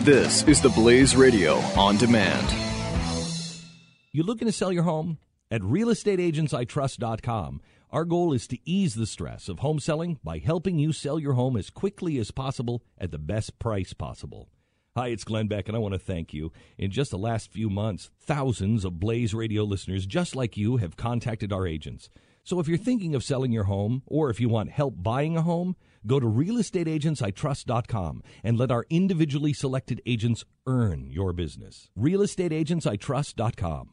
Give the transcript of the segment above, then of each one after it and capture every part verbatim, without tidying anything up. This is the Blaze Radio On Demand. You looking to sell your home? At real estate agents I trust dot com, our goal is to ease the stress of home selling by helping you sell your home as quickly as possible at the best price possible. Hi, it's Glenn Beck, and I want to thank you. In just the last few months, thousands of Blaze Radio listeners just like you have contacted our agents. So if you're thinking of selling your home, or if you want help buying a home, go to real estate agents I trust dot com and let our individually selected agents earn your business. real estate agents I trust dot com.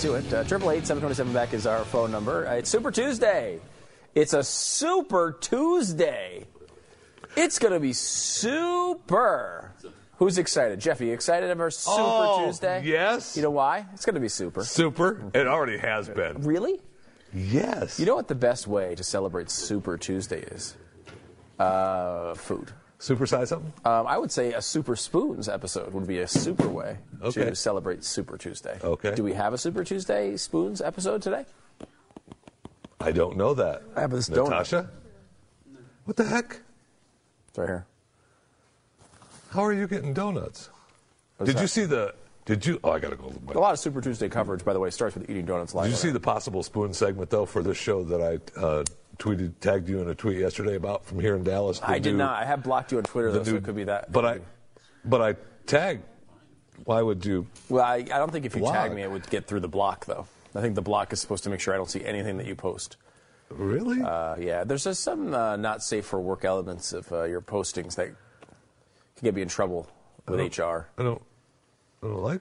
To it. triple eight seven two seven Beck is our phone number. Uh, it's Super Tuesday. It's a Super Tuesday. It's going to be super. Who's excited? Jeff, are you excited about Super oh, Tuesday? Yes. You know why? It's going to be super. Super? It already has been. Really? Yes. You know what the best way to celebrate Super Tuesday is? Uh, food. Supersize something? Um, I would say a Super Spoons episode would be a super way okay. to celebrate Super Tuesday. Okay. Do we have a Super Tuesday Spoons episode today? I don't know that. I have this Natasha? Donut. What the heck? It's right here. How are you getting donuts? What's did that? You see the... Did you... Oh, I got to go. A lot of Super Tuesday coverage, by the way, starts with eating donuts live. Did you see the possible spoon segment, though, for this show that I... Uh, tweeted, tagged you in a tweet yesterday about from here in Dallas. I did new, not. I have blocked you on Twitter, though, new, so it could be that. But I, but I tagged. Why would you? Well, I, I don't think if you block. tag me, it would get through the block, though. I think the block is supposed to make sure I don't see anything that you post. Really? Uh, yeah. There's just some uh, not safe for work elements of uh, your postings that can get me in trouble with I H R. I don't. I don't like.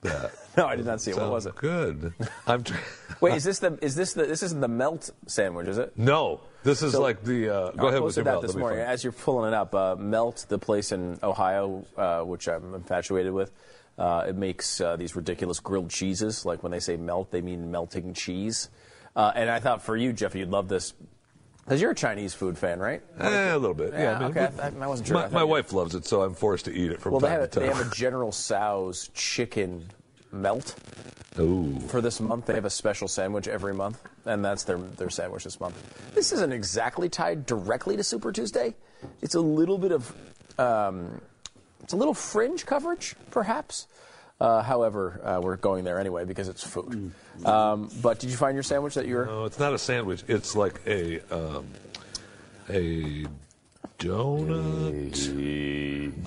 That. No, I did not see it. What was it? Good. I'm tr- Wait, is this the is this the this isn't the melt sandwich, is it? No, this is so, like the. Uh, go I ahead with your that melt. This morning, as you're pulling it up, uh, Melt, the place in Ohio, uh, which I'm infatuated with, uh, it makes uh, these ridiculous grilled cheeses. Like when they say melt, they mean melting cheese. Uh, and I thought for you, Jeffy, you'd love this. Because you're a Chinese food fan, right? Eh, a little bit. Yeah, yeah I mean, okay. I, I wasn't sure. My, my wife loves it, so I'm forced to eat it from well, time a, to time. They have a General Tso's chicken melt. Ooh. For this month, they have a special sandwich every month, and that's their their sandwich this month. This isn't exactly tied directly to Super Tuesday. It's a little bit of, um, it's a little fringe coverage, perhaps. Uh, however, uh, we're going there anyway because it's food. Um, but did you find your sandwich that you're... No, it's not a sandwich. It's like a um, a donut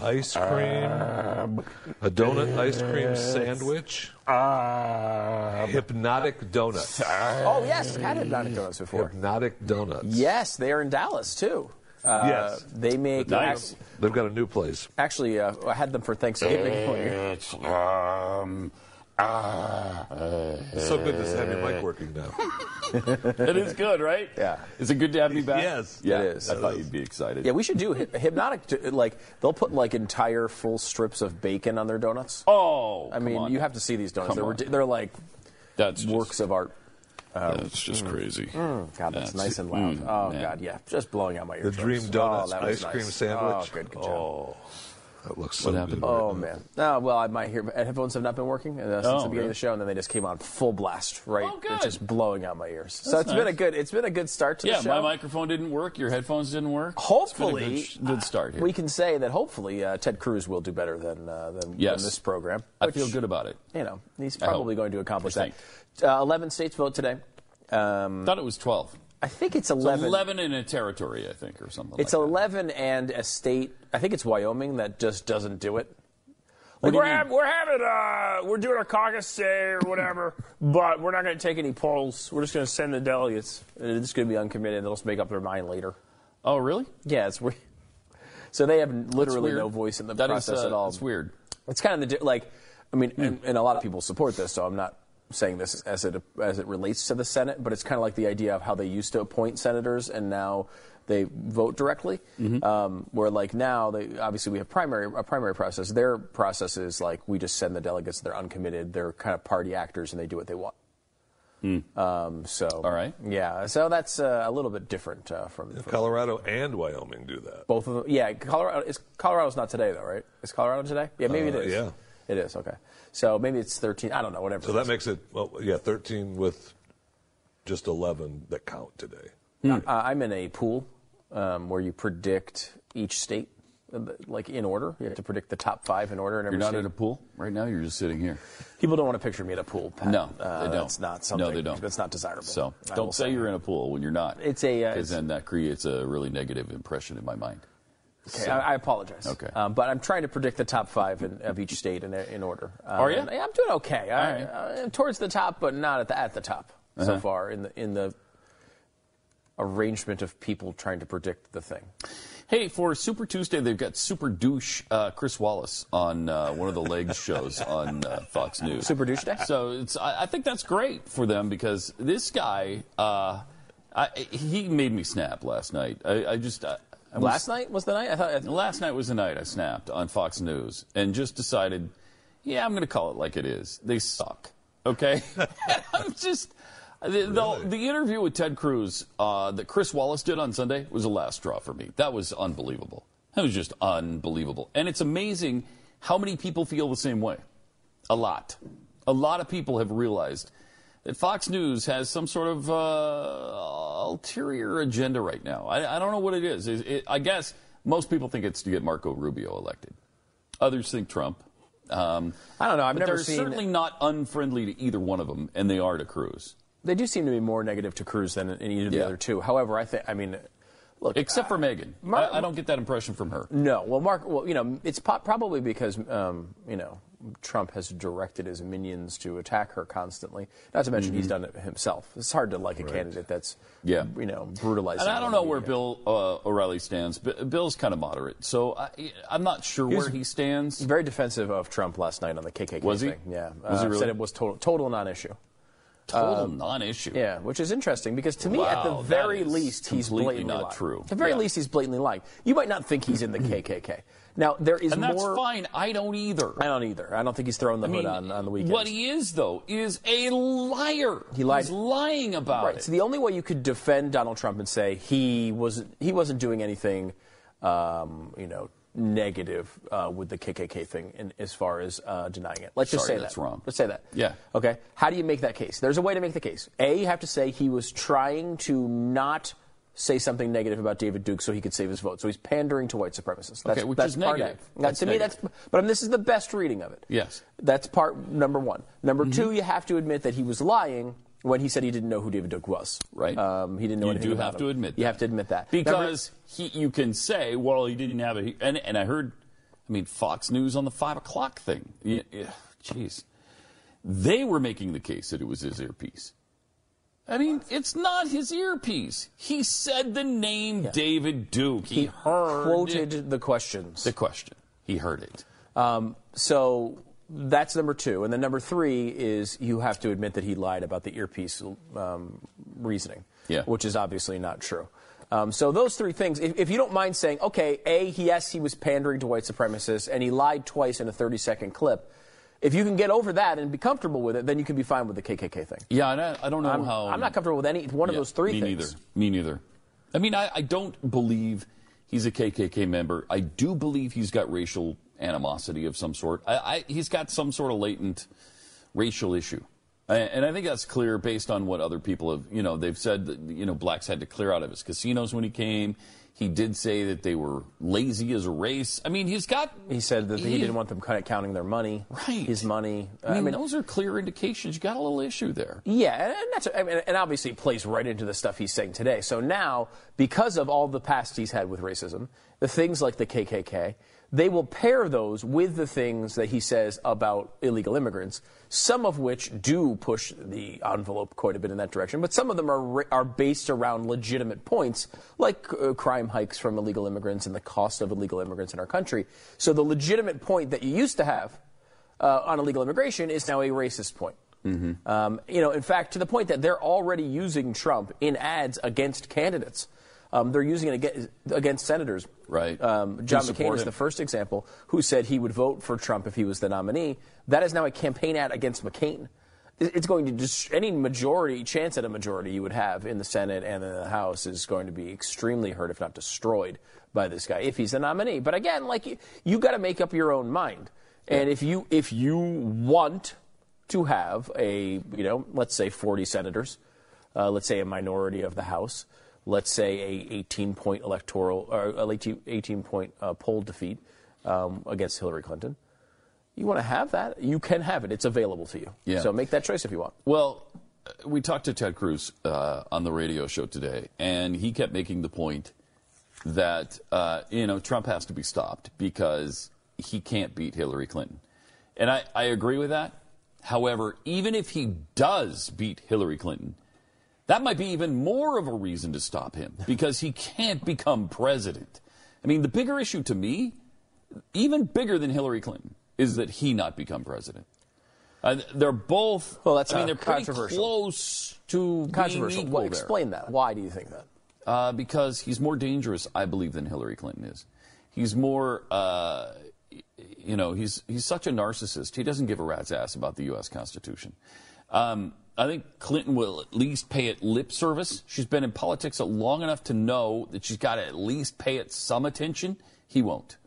ice cream, um, a donut ice cream sandwich. Um, Hypnotic donuts. Oh, yes. I've had Hypnotic donuts before. Hypnotic donuts. Yes, they are in Dallas, too. Uh, yes. They make... Nice. Act- They've got a new place. Actually, uh, I had them for Thanksgiving. It's, um, uh, it's so good to have your mic working now. It is good, right? Yeah. Is it good to have me back? Yes. Yeah, it is. I thought you'd be excited. Yeah, we should do hy- Hypnotic. Like, they'll put, like, entire full strips of bacon on their donuts. Oh, I mean, you have to see these donuts. They're, they're like That's works just... of art. Um, that's just mm, crazy. Mm, God, that's, that's nice and loud. Mm, oh, man. God, yeah. Just blowing out my ears. The Dream Donuts oh, ice nice. cream sandwich. Oh, good, good job. Oh. That looks so what happened? Good. Oh, right man. Oh, well, I might hear. Headphones have not been working uh, since oh, the beginning really? of the show, and then they just came on full blast, right? Oh, good. It's just blowing out my ears. That's so it's nice. been a good It's been a good start to yeah, the show. Yeah, my microphone didn't work. Your headphones didn't work. Hopefully. It's been a good, good start here. We can say that hopefully uh, Ted Cruz will do better than, uh, than, yes. than this program. Which, I feel good about it. You know, he's probably going to accomplish that. Uh, eleven states vote today. Um, I thought it was twelve. I think it's eleven. It's eleven in a territory, I think, or something. It's like eleven that. And a state. I think it's Wyoming that just doesn't do it. Like do we're, have, we're having uh, we're doing our caucus day or whatever, but we're not going to take any polls. We're just going to send the delegates. It's going to be uncommitted. They'll just make up their mind later. Oh, really? Yeah, it's weird. So they have literally no voice in the that process is, uh, at all. That's weird. It's kind of the like. I mean, mm. and, and a lot of people support this, so I'm not saying this as it as it relates to the Senate, but it's kind of like the idea of how they used to appoint senators and now they vote directly. Mm-hmm. Um, where like now, they obviously we have primary a primary process. Their process is like we just send the delegates. They're uncommitted. They're kind of party actors, and they do what they want. Mm. Um, so all right, yeah. So that's uh, a little bit different uh, from, from Colorado and Wyoming do that. Both of them, yeah. Colorado is Colorado's not today though, right? Is Colorado today? Yeah, maybe uh, it is. Yeah. It is, okay. So maybe it's thirteen, I don't know, whatever. So that makes it, well, yeah, thirteen with just eleven that count today. Mm. Uh, I'm in a pool um, where you predict each state, like in order. You have to predict the top five in order. In every you're not state. At a pool right now? You're just sitting here. People don't want to picture me at a pool, Pat. No, uh, they don't. That's not something. No, they don't. That's not desirable. So I don't say, say you're in a pool when you're not. It's a. Because uh, then that creates a really negative impression in my mind. Okay, so. I, I apologize. Okay, um, but I'm trying to predict the top five in, of each state in, in order. Um, Are you? And, yeah, I'm doing okay. I, right. uh, towards the top, but not at the at the top uh-huh. so far in the in the arrangement of people trying to predict the thing. Hey, for Super Tuesday, they've got Super Douche uh, Chris Wallace on uh, one of the legs shows on uh, Fox News. Super Douche Day. So it's I, I think that's great for them because this guy uh, I, he made me snap last night. I, I just. I, I last was, night was the night? I thought, I th- last night was the night I snapped on Fox News and just decided, yeah, I'm going to call it like it is. They suck, okay? I'm just the, really? the, the interview with Ted Cruz uh, that Chris Wallace did on Sunday was the last straw for me. That was unbelievable. That was just unbelievable. And it's amazing how many people feel the same way. A lot. A lot of people have realized that Fox News has some sort of uh, ulterior agenda right now. I, I don't know what it is. It, it, I guess most people think it's to get Marco Rubio elected. Others think Trump. Um, I don't know. I've never they're seen. They're certainly not unfriendly to either one of them, and they are to Cruz. They do seem to be more negative to Cruz than in either of yeah. the other two. However, I think. I mean, look. Except I, for Megan, Mar- I, I don't get that impression from her. No. Well, Mark. Well, you know, it's po- probably because um, you know. Trump has directed his minions to attack her constantly. Not to mention mm-hmm. he's done it himself. It's hard to like a right. candidate that's, yeah. you know, brutalizing. And I don't know where Bill uh, O'Reilly stands. B- Bill's kind of moderate, so I, I'm not sure he was, where he stands. Very defensive of Trump last night on the K K K was thing. He? Yeah, was uh, he really? Said it was total, total non-issue. Total um, non-issue. Yeah, which is interesting because to me, wow, at the very least, he's blatantly not lying. True. At the very yeah. least, he's blatantly lying. You might not think he's in the K K K. Now there is, and that's more, fine. I don't either. I don't either. I don't think he's throwing the I mean, hood on, on the weekends. What he is, though, is a liar. He lied. He's lying about right. it. So the only way you could defend Donald Trump and say he wasn't he wasn't doing anything, um, you know, negative uh, with the K K K thing, in, as far as uh, denying it. Let's Sorry, just say that's that. wrong. Let's say that. Yeah. Okay. How do you make that case? There's a way to make the case. A, you have to say he was trying to not say something negative about David Duke so he could save his vote. So he's pandering to white supremacists. That's, okay, which that's is part negative. That, that's to negative. me, that's. But I mean, this is the best reading of it. Yes. That's part number one. Number mm-hmm. two, you have to admit that he was lying when he said he didn't know who David Duke was. Right. Um, he didn't know. You do have him. to admit. You that. have to admit that because number, he, you can say, well, he didn't have a. And, and I heard, I mean, Fox News on the five o'clock thing. Yeah, yeah, geez, they were making the case that it was his earpiece. I mean, it's not his earpiece. He said the name yeah. David Duke. He, he heard quoted it. the questions. The question. He heard it. Um, so that's number two. And then number three is you have to admit that he lied about the earpiece um, reasoning, yeah. which is obviously not true. Um, so those three things, if, if you don't mind saying, okay, A, yes, he was pandering to white supremacists, and he lied twice in a thirty-second clip. If you can get over that and be comfortable with it, then you can be fine with the K K K thing. Yeah, and I, I don't know I'm, how... I'm not comfortable with any one yeah, of those three me things. Me neither. Me neither. I mean, I, I don't believe He's a K K K member. I do believe he's got racial animosity of some sort. I, I, he's got some sort of latent racial issue. And I think that's clear based on what other people have, you know, they've said that, you know, blacks had to clear out of his casinos when he came. He did say that they were lazy as a race. I mean, he's got... He said that he, he didn't want them counting their money, right. his money. I mean, I mean, those are clear indications. You got a little issue there. Yeah, and, that's, I mean, and obviously it plays right into the stuff he's saying today. So now, because of all the past he's had with racism, the things like the K K K, they will pair those with the things that he says about illegal immigrants, some of which do push the envelope quite a bit in that direction, but some of them are are based around legitimate points, like uh, crime hikes from illegal immigrants and the cost of illegal immigrants in our country. So the legitimate point that you used to have uh, on illegal immigration is now a racist point. Mm-hmm. Um, you know, in fact, to the point that they're already using Trump in ads against candidates. Um, they're using it against senators. Right. Um, John McCain is the first example, who said he would vote for Trump if he was the nominee. That is now a campaign ad against McCain. It's going to just, any majority chance at a majority you would have in the Senate and in the House is going to be extremely hurt, if not destroyed, by this guy if he's the nominee. But again, like you, you got to make up your own mind, yeah. and if you if you want to have a you know let's say forty senators, uh, let's say a minority of the House. Let's say a eighteen-point electoral or eighteen-point uh, poll defeat um, against Hillary Clinton. You want to have that? You can have it. It's available to you. Yeah. So make that choice if you want. Well, we talked to Ted Cruz uh, on the radio show today, and he kept making the point that uh, you know Trump has to be stopped because he can't beat Hillary Clinton, and I, I agree with that. However, even if he does beat Hillary Clinton, that might be even more of a reason to stop him because he can't become president. I mean, the bigger issue to me, even bigger than Hillary Clinton, is that he not become president. Uh, they're both, well, that's I mean, they're pretty close to controversial. Being equal there. Explain that. Why do you think that? Uh, because he's more dangerous, I believe, than Hillary Clinton is. He's more, uh, you know, he's, he's such a narcissist. He doesn't give a rat's ass about the U S Constitution. Um, I think Clinton will at least pay it lip service. She's been in politics long enough to know that she's got to at least pay it some attention. He won't.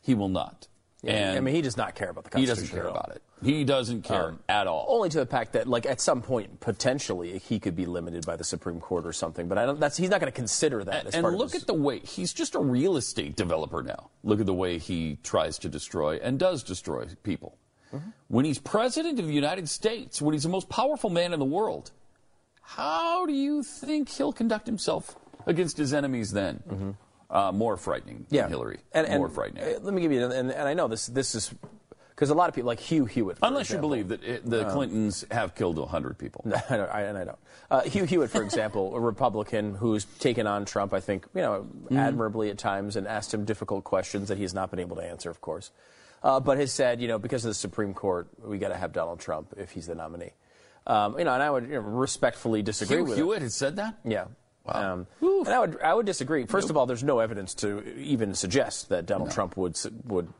He will not. Yeah, and I mean, he does not care about the Constitution. He doesn't care about it. He doesn't care um, at all. Only to the fact that, like, at some point, potentially, he could be limited by the Supreme Court or something. But I don't. That's he's not going to consider that. And, as part and look of his... at the way he's just a real estate developer now. Look at the way he tries to destroy and does destroy people. When he's president of the United States, when he's the most powerful man in the world, how do you think he'll conduct himself against his enemies then? Mm-hmm. Uh, more frightening yeah. than Hillary. And, and, more frightening. Uh, let me give you, and, and I know this this is, because a lot of people, like Hugh Hewitt, for Unless example, you believe that it, the um, Clintons have killed one hundred people. No, I don't, I, and I don't. Uh, Hugh Hewitt, for example, a Republican who's taken on Trump, I think, you know, mm-hmm. admirably at times and asked him difficult questions that he's not been able to answer, of course. Uh, but has said, you know, because of the Supreme Court, we got to have Donald Trump if he's the nominee. Um, you know, and I would you know, respectfully disagree Hugh with Hewitt has said that? Yeah. Wow. Um, and I would I would disagree. First nope. of all, there's no evidence to even suggest that Donald no. Trump would would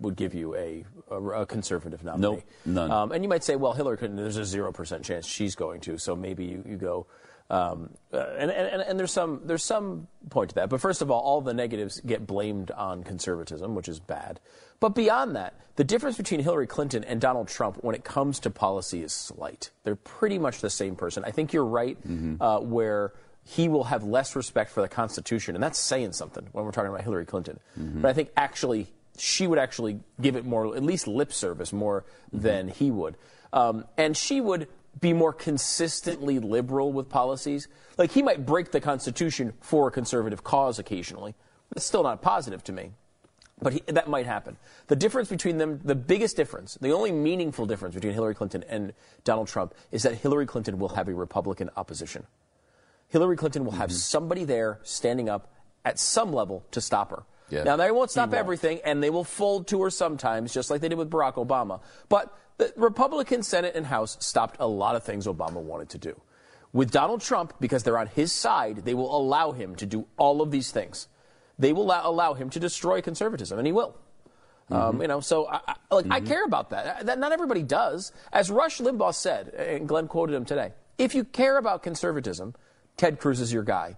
would give you a, a, a conservative nominee. No, nope, none. Um, and you might say, well, Hillary Clinton, there's a zero percent chance she's going to, so maybe you, you go. Um, uh, and, and, and there's some there's some point to that. But first of all, all the negatives get blamed on conservatism, which is bad. But beyond that, the difference between Hillary Clinton and Donald Trump when it comes to policy is slight. They're pretty much the same person. I think you're right, mm-hmm. uh, where he will have less respect for the Constitution. And that's saying something when we're talking about Hillary Clinton. Mm-hmm. But I think actually she would actually give it more, at least lip service more mm-hmm. than he would. Um, and she would... be more consistently liberal with policies. Like, he might break the Constitution for a conservative cause occasionally. That's still not positive to me, but he, that might happen. The difference between them, the biggest difference, the only meaningful difference between Hillary Clinton and Donald Trump is that Hillary Clinton will have a Republican opposition. Hillary Clinton will mm-hmm. have somebody there standing up at some level to stop her. Yeah. Now, they won't stop won't. everything, and they will fold to her sometimes, just like they did with Barack Obama. But the Republican Senate and House stopped a lot of things Obama wanted to do. With Donald Trump, because they're on his side, they will allow him to do all of these things. They will allow him to destroy conservatism, and he will. Mm-hmm. Um, you know, so I, I, like, mm-hmm. I care about that. That not everybody does. As Rush Limbaugh said, and Glenn quoted him today, if you care about conservatism, Ted Cruz is your guy.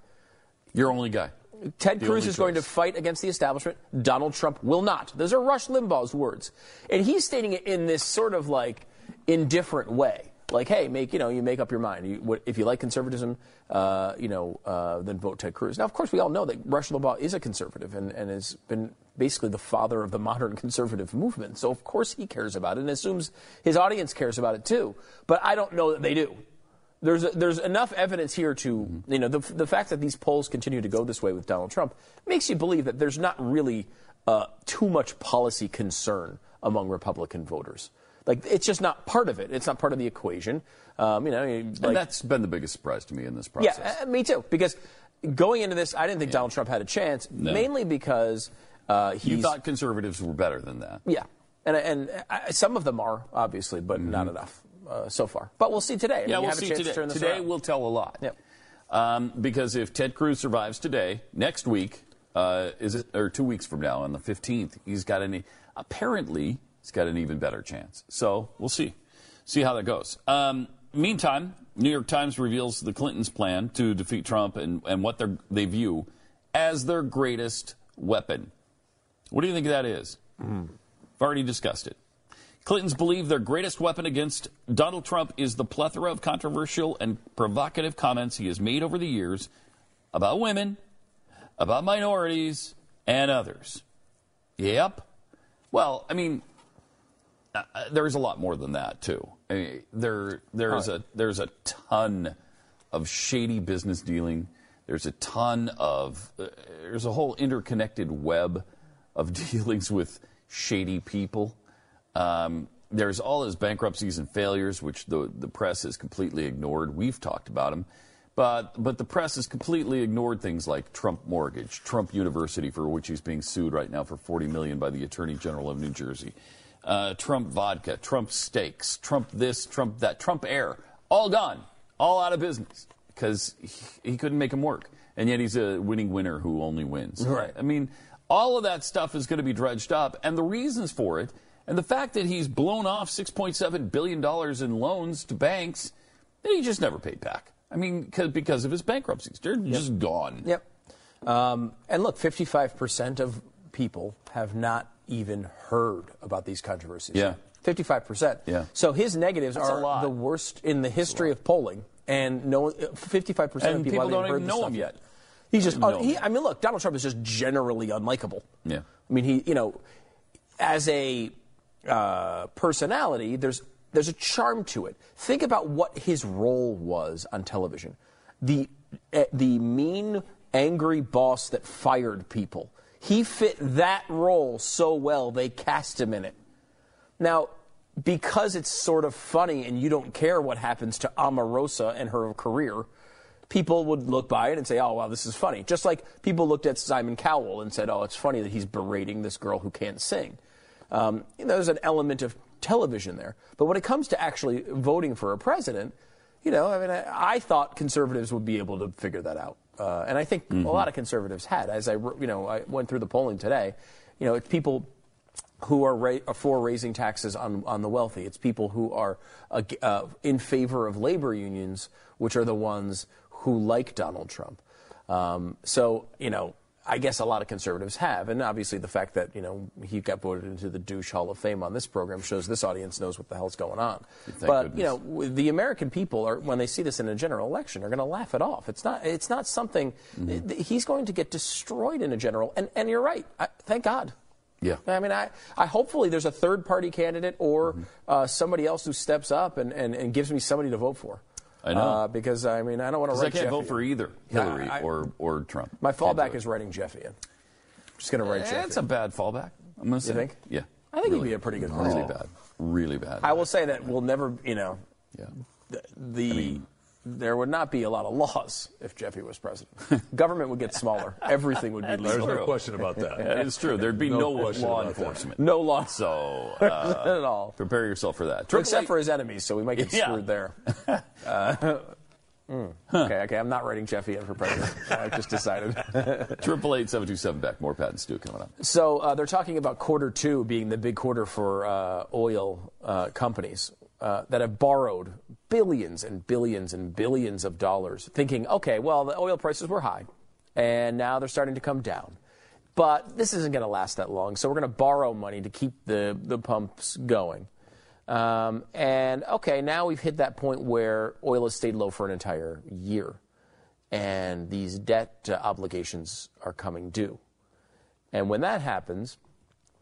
Your only guy. Ted Cruz is going to fight against the establishment. Donald Trump will not. Those are Rush Limbaugh's words. And he's stating it in this sort of like indifferent way. Like, hey, make, you know, you make up your mind. You, what, if you like conservatism, uh, you know, uh, then vote Ted Cruz. Now, of course, we all know that Rush Limbaugh is a conservative and, and has been basically the father of the modern conservative movement. So, of course, he cares about it and assumes his audience cares about it, too. But I don't know that they do. There's a, there's enough evidence here to, you know, the, the fact that these polls continue to go this way with Donald Trump makes you believe that there's not really uh, too much policy concern among Republican voters. Like, it's just not part of it. It's not part of the equation. Um, you know, like, and that's been the biggest surprise to me in this process. Yeah, uh, me too. Because going into this, I didn't think yeah. Donald Trump had a chance, no. mainly because uh, he You thought conservatives were better than that. Yeah. And, and I, some of them are, obviously, but mm-hmm. not enough uh, so far. But we'll see today. I yeah, mean, we'll have see a chance today. To turn this today around. Will tell a lot. Yep. Um, because if Ted Cruz survives today, next week, uh, is it, or two weeks from now, on the fifteenth, he's got any, apparently... It's got an even better chance. So we'll see. See how that goes. Um, meantime, New York Times reveals the Clintons' plan to defeat Trump and, and what they view as their greatest weapon. What do you think that is? Mm. I've already discussed it. Clintons believe their greatest weapon against Donald Trump is the plethora of controversial and provocative comments he has made over the years about women, about minorities, and others. Yep. Well, I mean... Uh, there's a lot more than that, too. I mean, there, there's right. a there's a ton of shady business dealing. There's a ton of uh, there's a whole interconnected web of dealings with shady people. Um, there's all his bankruptcies and failures, which the the press has completely ignored. We've talked about them, but but the press has completely ignored things like Trump Mortgage, Trump University, for which he's being sued right now for forty million dollars by the Attorney General of New Jersey. Uh, Trump vodka, Trump steaks, Trump this, Trump that, Trump air, all gone, all out of business because he, he couldn't make them work. And yet he's a winning winner who only wins. Right. I mean, all of that stuff is going to be dredged up, and the reasons for it, and the fact that he's blown off six point seven billion dollars in loans to banks that he just never paid back. I mean, cause, because of his bankruptcies. They're yep. just gone. Yep. Um, and look, fifty-five percent of people have not even heard about ththese controversies. Yeah. fifty-five percent. Yeah. So his negatives That's are the worst in the history of polling, and no fifty-five percent and of people, people don't even know him yet. He's just un- he, I mean, look, Donald Trump is just generally unlikable. Yeah. I mean, he, you know, as a uh, personality, there's there's a charm to it. Think about what his role was on television. The uh, the mean, angry boss that fired people. He fit that role so well, they cast him in it. Now, because it's sort of funny and you don't care what happens to Omarosa and her career, people would look by it and say, oh, wow, this is funny. Just like people looked at Simon Cowell and said, oh, it's funny that he's berating this girl who can't sing. Um, you know, there's an element of television there. But when it comes to actually voting for a president, you know, I mean, I, I thought conservatives would be able to figure that out. Uh, and I think mm-hmm. a lot of conservatives had. As I, you know, I went through the polling today, you know, it's people who are, ra- are for raising taxes on, on the wealthy. It's people who are uh, uh, in favor of labor unions, which are the ones who like Donald Trump. Um, so, you know, I guess a lot of conservatives have. And obviously the fact that, you know, he got voted into the douche Hall of Fame on this program shows this audience knows what the hell's going on. Thank but, goodness. You know, the American people, are when they see this in a general election, are going to laugh it off. It's not It's not something mm-hmm. – he's going to get destroyed in a general. And, and you're right. I, thank God. Yeah. I mean, I, I hopefully there's a third-party candidate or mm-hmm. uh, somebody else who steps up and, and, and gives me somebody to vote for. I know. Uh, because, I mean, I don't want to write Jeffy. I can't vote for either Hillary I, I, or, or Trump. My fallback is writing Jeffy in. I'm just going to write Jeffy in. That's a bad fallback. I'm going to say. You think? Yeah. I think really, he'd be a pretty good one. Really bad. Really bad. I will say that we'll never, you know, yeah. the, the I mean, there would not be a lot of laws if Jeffy was president. Government would get smaller. Everything would be legal. There's no question about that. Yeah, it's true. There'd be no, no law enforcement. That. No law. So, uh, at all. Prepare yourself for that. Triple Except eight. For his enemies, so we might get yeah. screwed there. Uh, mm. huh. Okay, okay. I'm not writing Jeffy in for president. I've just decided. triple eight, seven two seven, B E C. More Pat and Stu coming up. So uh, they're talking about quarter two being the big quarter for uh, oil uh, companies. Uh, that have borrowed billions and billions and billions of dollars, thinking, okay, well, the oil prices were high. and now they're starting to come down. But this isn't going to last that long, so we're going to borrow money to keep the, the pumps going. Um, and, okay, now we've hit that point where oil has stayed low for an entire year, and these debt uh, obligations are coming due. And when that happens,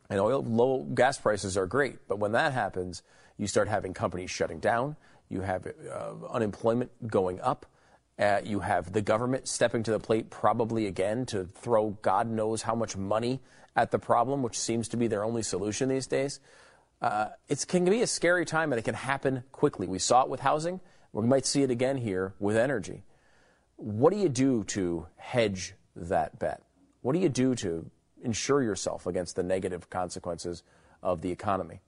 and oil, low gas prices are great, but when that happens, you start having companies shutting down, you have uh, unemployment going up, uh, you have the government stepping to the plate probably again to throw God knows how much money at the problem, which seems to be their only solution these days. Uh, it can be a scary time, and it can happen quickly. We saw it with housing. We might see it again here with energy. What do you do to hedge that bet? What do you do to insure yourself against the negative consequences of the economy?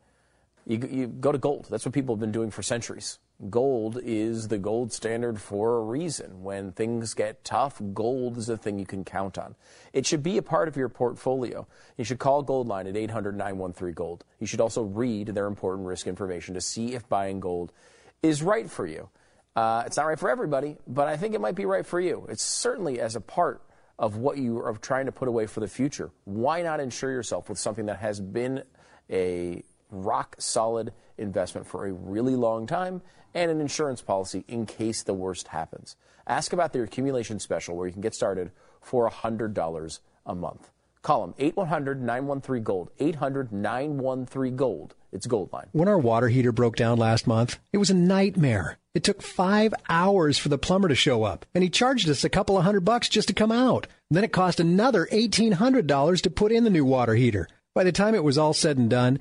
You, you go to gold. That's what people have been doing for centuries. Gold is the gold standard for a reason. When things get tough, gold is the thing you can count on. It should be a part of your portfolio. You should call Goldline at eight hundred, nine one three, GOLD. You should also read their important risk information to see if buying gold is right for you. Uh, it's not right for everybody, but I think it might be right for you. It's certainly as a part of what you are trying to put away for the future. Why not insure yourself with something that has been a rock-solid investment for a really long time, and an insurance policy in case the worst happens? Ask about their accumulation special, where you can get started for one hundred dollars a monmonth. Call them, eight one hundred, nine one three, GOLD, eight hundred, nine one three, GOLD. It's Goldline. When our water heater broke down last month, it was a nightmare. It took five hours for the plumber to show up, and he charged us a couple of hundred bucks just to come out. And then it cost another eighteen hundred dollars to put in the new water heater. By the time it was all said and done,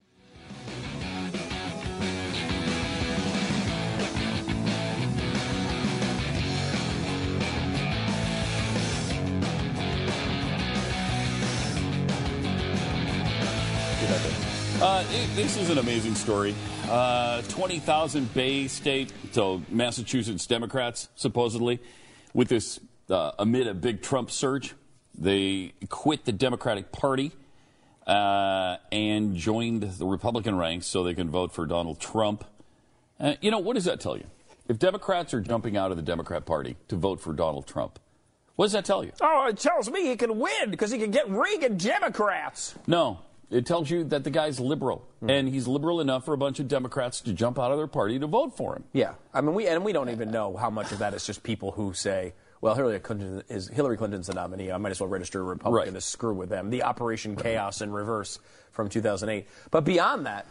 Uh, it, this is an amazing story. Uh, twenty thousand Bay State, so Massachusetts Democrats, supposedly, with this, uh, amid a big Trump surge, they quit the Democratic Party uh, and joined the Republican ranks so they can vote for Donald Trump. Uh, you know, what does that tell you? If Democrats are jumping out of the Democrat Party to vote for Donald Trump, what does that tell you? Oh, it tells me he can win because he can get Reagan Democrats. No. It tells you that the guy's liberal, mm-hmm. and he's liberal enough for a bunch of Democrats to jump out of their party to vote for him. Yeah, I mean, we and we don't even know how much of that is just people who say, "Well, Hillary Clinton is Hillary Clinton's the nominee. I might as well register a Republican right. to screw with them." The Operation Chaos in reverse from two thousand eight. But beyond that,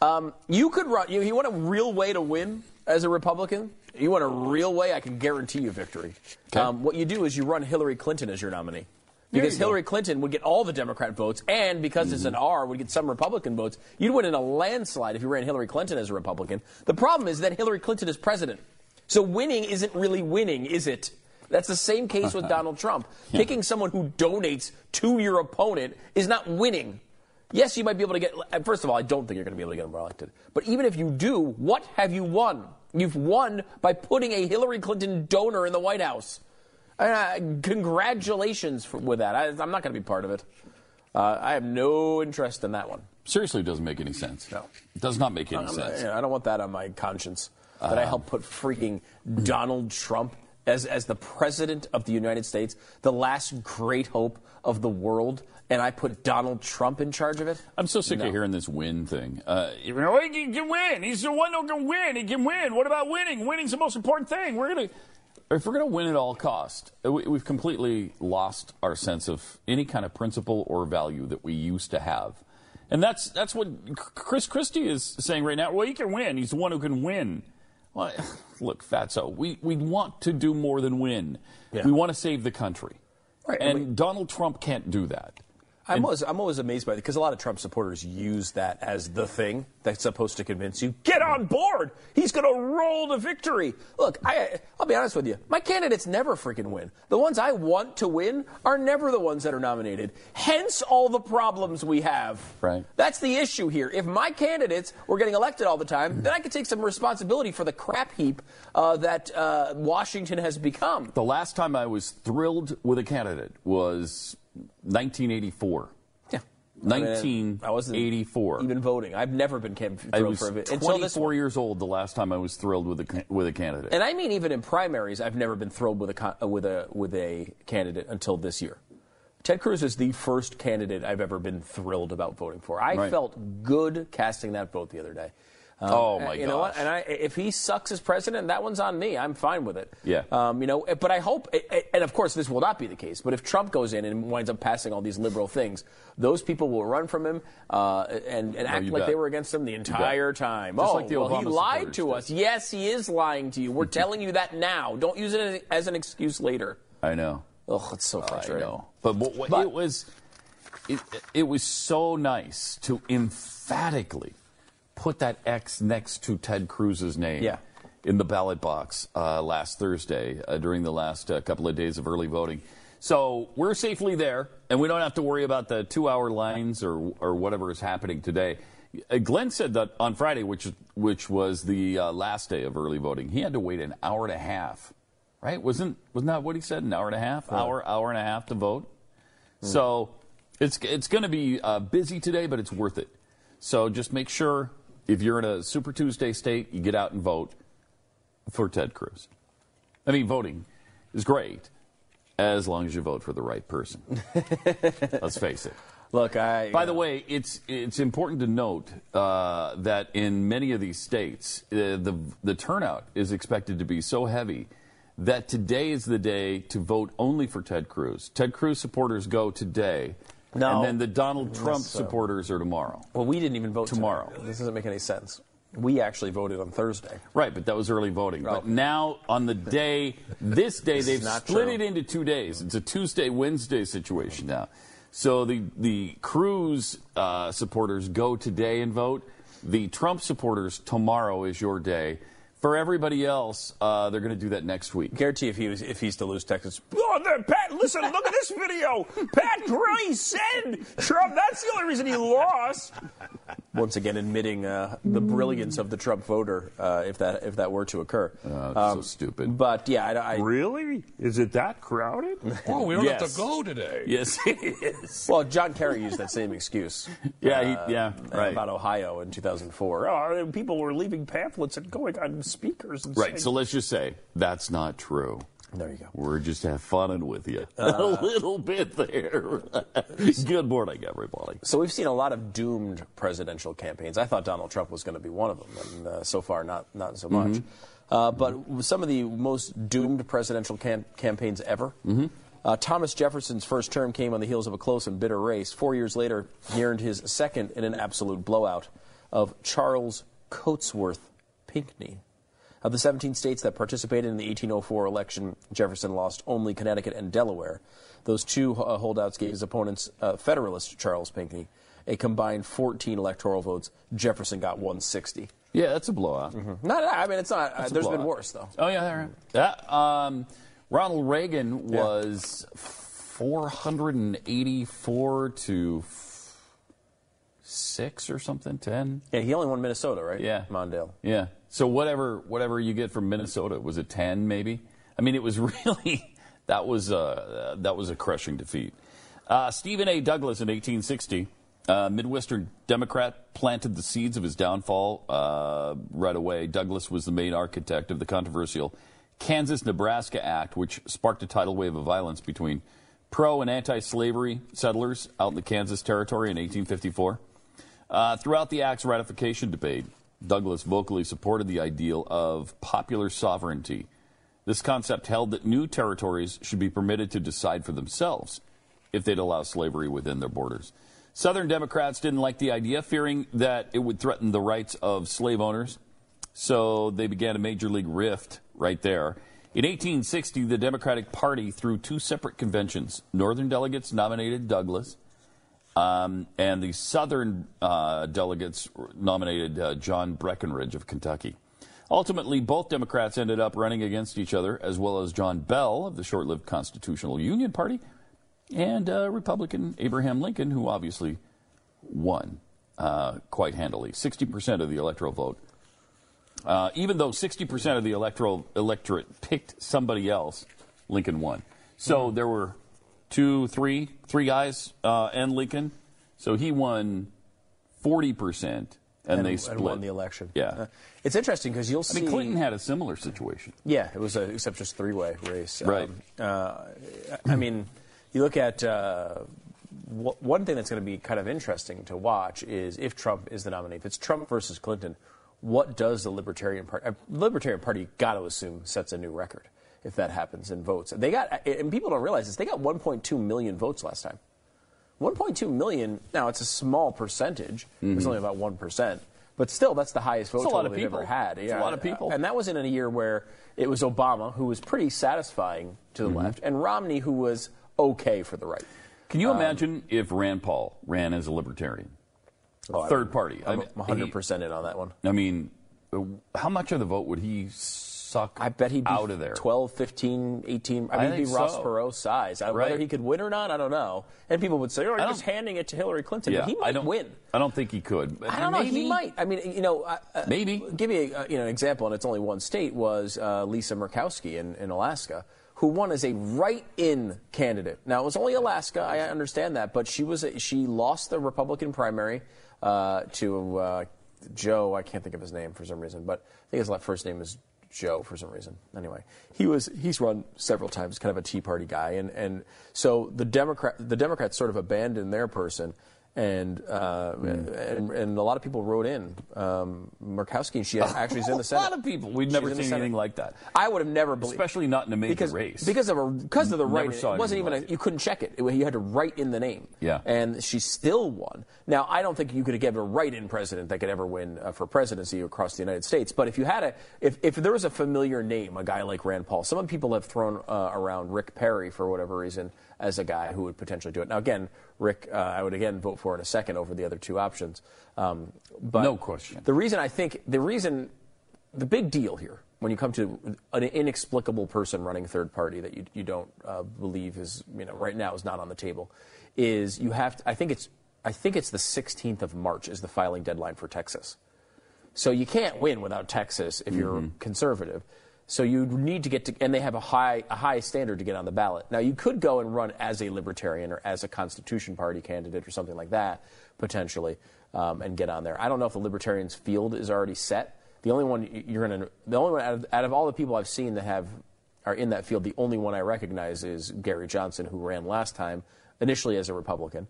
um, you could run. You, you want a real way to win as a Republican? You want a real way? I can guarantee you victory. Okay. Um, what you do is you run Hillary Clinton as your nominee. Because Hillary Clinton would get all the Democrat votes, and because it's an R, would get some Republican votes. You'd win in a landslide if you ran Hillary Clinton as a Republican. The problem is that Hillary Clinton is president. So winning isn't really winning, is it? That's the same case with Donald Trump. Yeah. Picking someone who donates to your opponent is not winning. Yes, you might be able to get... First of all, I don't think you're going to be able to get them elected. But even if you do, what have you won? You've won by putting a Hillary Clinton donor in the White House. Uh, congratulations for, with that. I, I'm not going to be part of it. Uh, I have no interest in that one. Seriously, it doesn't make any sense. No. It does not make any I'm, sense. You know, I don't want that on my conscience. That um, I helped put freaking Donald Trump as, as the president of the United States, the last great hope of the world, and I put Donald Trump in charge of it? I'm so sick no. of hearing this win thing. Uh, you know, he can win. He's the one who can win. He can win. What about winning? Winning's the most important thing. We're going to... If we're going to win at all costs, we've completely lost our sense of any kind of principle or value that we used to have. And that's that's what Chris Christie is saying right now. Well, he can win. He's the one who can win. Well, look, Fatso, we, we want to do more than win. Yeah. We want to save the country. Right. And, and we, Donald Trump can't do that. I'm and, always I'm always amazed by that, because a lot of Trump supporters use that as the thing that's supposed to convince you, get on board. He's going to roll to victory. Look, I, I'll be honest with you. My candidates never freaking win. The ones I want to win are never the ones that are nominated. Hence all the problems we have. Right. That's the issue here. If my candidates were getting elected all the time, then I could take some responsibility for the crap heap uh, that uh, Washington has become. The last time I was thrilled with a candidate was nineteen eighty-four. Yeah. nineteen eighty-four. I wasn't even voting. I've never been thrilled for a bit. I was twenty-four years old the last time I was thrilled with a with a candidate. And I mean, even in primaries, I've never been thrilled with a with a with a candidate until this year. Ted Cruz is the first candidate I've ever been thrilled about voting for. I right. felt good casting that vote the other day. Um, oh my god! You know what? And I, if he sucks as president, that one's on me. I'm fine with it. Yeah. Um, you know, but I hope, and of course this will not be the case. But if Trump goes in and winds up passing all these liberal things, those people will run from him uh, and, and act no, like bet. they were against him the entire time. Just oh, like the well, he lied to us. Did. Yes, he is lying to you. We're telling you that now. Don't use it as an excuse later. I know. Oh, it's so frustrating. I know. But, but, what, but it was, it, it was so nice to emphatically put that X next to Ted Cruz's name yeah. in the ballot box uh, last Thursday uh, during the last uh, couple of days of early voting. So we're safely there, and we don't have to worry about the two-hour lines or or whatever is happening today. Uh, Glenn said that on Friday, which which was the uh, last day of early voting, he had to wait an hour and a half, right? Wasn't wasn't that what he said? An hour and a half, oh. hour hour and a half to vote. Mm. So it's it's going to be uh, busy today, but it's worth it. So just make sure, if you're in a Super Tuesday state, you get out and vote for Ted Cruz. I mean, voting is great as long as you vote for the right person. Let's face it. Look, I... By uh, the way, it's it's important to note uh, that in many of these states, uh, the the turnout is expected to be so heavy that today is the day to vote only for Ted Cruz. Ted Cruz supporters go today. No. And then the Donald Trump so. supporters are tomorrow. Well, we didn't even vote tomorrow. Today. This doesn't make any sense. We actually voted on Thursday. Right, but that was early voting. Oh. But now on the day, this day, this they've split true. it into two days. It's a Tuesday, Wednesday situation now. So the, the Cruz uh, supporters go today and vote. The Trump supporters, tomorrow is your day. For everybody else, uh, they're going to do that next week. Guarantee if he was, if he's to lose Texas. Oh, there, Pat, listen, look at this video. Pat Gray said Trump. That's the only reason he lost. Once again, admitting uh, the brilliance of the Trump voter, uh, if that if that were to occur. Uh, that's um, so stupid. But yeah, I, I, really, is it that crowded? Well, we don't yes. have to go today. Yes, it is. Well, John Kerry used that same excuse. Yeah, uh, he, yeah, right. About Ohio in two thousand four. Oh, people were leaving pamphlets and going on speakers and right saying, so let's just say that's not true. There you go. We're just have fun with you uh, a little bit there. Good morning, everybody. So we've seen a lot of doomed presidential campaigns. I thought Donald Trump was going to be one of them, and uh, so far not not so much. Mm-hmm. uh, but some of the most doomed presidential cam campaigns ever. Mm-hmm. Uh, Thomas Jefferson's first term came on the heels of a close and bitter race. Four years later, he earned his second in an absolute blowout of Charles Cotesworth Pinckney. Of the seventeen states that participated in the eighteen oh four election, Jefferson lost only Connecticut and Delaware. Those two uh, holdouts gave his opponents, uh, Federalist Charles Pinckney, a combined fourteen electoral votes. Jefferson got one sixty. Yeah, that's a blowout. Mm-hmm. No, no, I mean, it's not. Uh, there's been worse, though. Oh, yeah. That, um, Ronald Reagan was yeah. four hundred eighty-four to six or something, ten. Yeah, he only won Minnesota, right? Yeah. Mondale. Yeah. So whatever whatever you get from Minnesota, was it ten maybe? I mean, it was really, that was a, that was a crushing defeat. Uh, Stephen A. Douglas in eighteen sixty, uh, Midwestern Democrat, planted the seeds of his downfall uh, right away. Douglas was the main architect of the controversial Kansas-Nebraska Act, which sparked a tidal wave of violence between pro- and anti-slavery settlers out in the Kansas Territory in eighteen fifty-four. Uh, throughout the Act's ratification debate, Douglas vocally supported the ideal of popular sovereignty. This concept held that new territories should be permitted to decide for themselves if they'd allow slavery within their borders. Southern Democrats didn't like the idea, fearing that it would threaten the rights of slave owners. So they began a major league rift right there. In eighteen sixty, the Democratic Party threw two separate conventions. Northern delegates nominated Douglas, um, and the Southern uh, delegates nominated uh, John Breckinridge of Kentucky. Ultimately, both Democrats ended up running against each other, as well as John Bell of the short-lived Constitutional Union Party and uh, Republican Abraham Lincoln, who obviously won uh, quite handily, sixty percent of the electoral vote. Uh, even though sixty percent of the electoral electorate picked somebody else, Lincoln won. So there were two, three, three guys uh, and Lincoln. So he won forty percent. And, and they split. And won the election. Yeah. Uh, it's interesting because you'll see... I mean, Clinton had a similar situation. Yeah, it was a, except just three-way race. Right. Um, uh, I mean, you look at... Uh, w- one thing that's going to be kind of interesting to watch is if Trump is the nominee. If it's Trump versus Clinton, what does the Libertarian Party... Uh, Libertarian Party, got to assume, sets a new record if that happens in votes. They got... And people don't realize this. They got one point two million votes last time. one point two million, now it's a small percentage. Mm-hmm. It's only about one percent. But still, that's the highest vote total they've ever had. It's yeah. a lot of people. And that was in a year where it was Obama, who was pretty satisfying to the mm-hmm. left, and Romney, who was okay for the right. Can you um, imagine if Rand Paul ran as a libertarian? Oh, Third I'm, party. I'm one hundred percent he, in on that one. I mean, how much of the vote would he suck I bet he'd be out of there? twelve, fifteen, eighteen. I mean, I he'd be so. Ross Perot's size. Right. Whether he could win or not, I don't know. And people would say, oh, you're just handing it to Hillary Clinton. Yeah, but he might I don't, win. I don't think he could. But I don't maybe. know. He might. I mean, you know. Uh, maybe. Give me a, you know, an example, and it's only one state, was uh, Lisa Murkowski in, in Alaska, who won as a write-in candidate. Now, it was only Alaska, I understand that, but she was a, she lost the Republican primary uh, to uh, Joe, I can't think of his name for some reason, but I think his first name is Joe for some reason. Anyway, he was he's run several times, kind of a Tea Party guy, and, and so the Democrat the Democrats sort of abandoned their person, and uh, mm. and, and a lot of people wrote in um, Murkowski, and she actually is in the Senate. A lot of people. We've never seen anything like that. I would have never believed, especially not in a major because, race, because of a, because of the write. It wasn't even like a, you couldn't check it. it. You had to write in the name. Yeah. And she still won. Now I don't think you could have a write-in president that could ever win uh, for presidency across the United States. But if you had a, if if there was a familiar name, a guy like Rand Paul, some people have thrown uh, around Rick Perry for whatever reason as a guy who would potentially do it. Now again, Rick, uh, I would again vote for in a second over the other two options. Um, but no question. The reason I think, the reason, the big deal here, when you come to an inexplicable person running third party that you, you don't uh, believe is, you know, right now is not on the table, is you have to, I think it's, I think it's the sixteenth of March is the filing deadline for Texas. So you can't win without Texas if you're mm-hmm. conservative. So you need to get to, and they have a high a high standard to get on the ballot. Now, you could go and run as a Libertarian or as a Constitution Party candidate or something like that, potentially, um, and get on there. I don't know if the Libertarians' field is already set. The only one you're going to, the only one out of, out of all the people I've seen that have are in that field, the only one I recognize is Gary Johnson, who ran last time, initially as a Republican,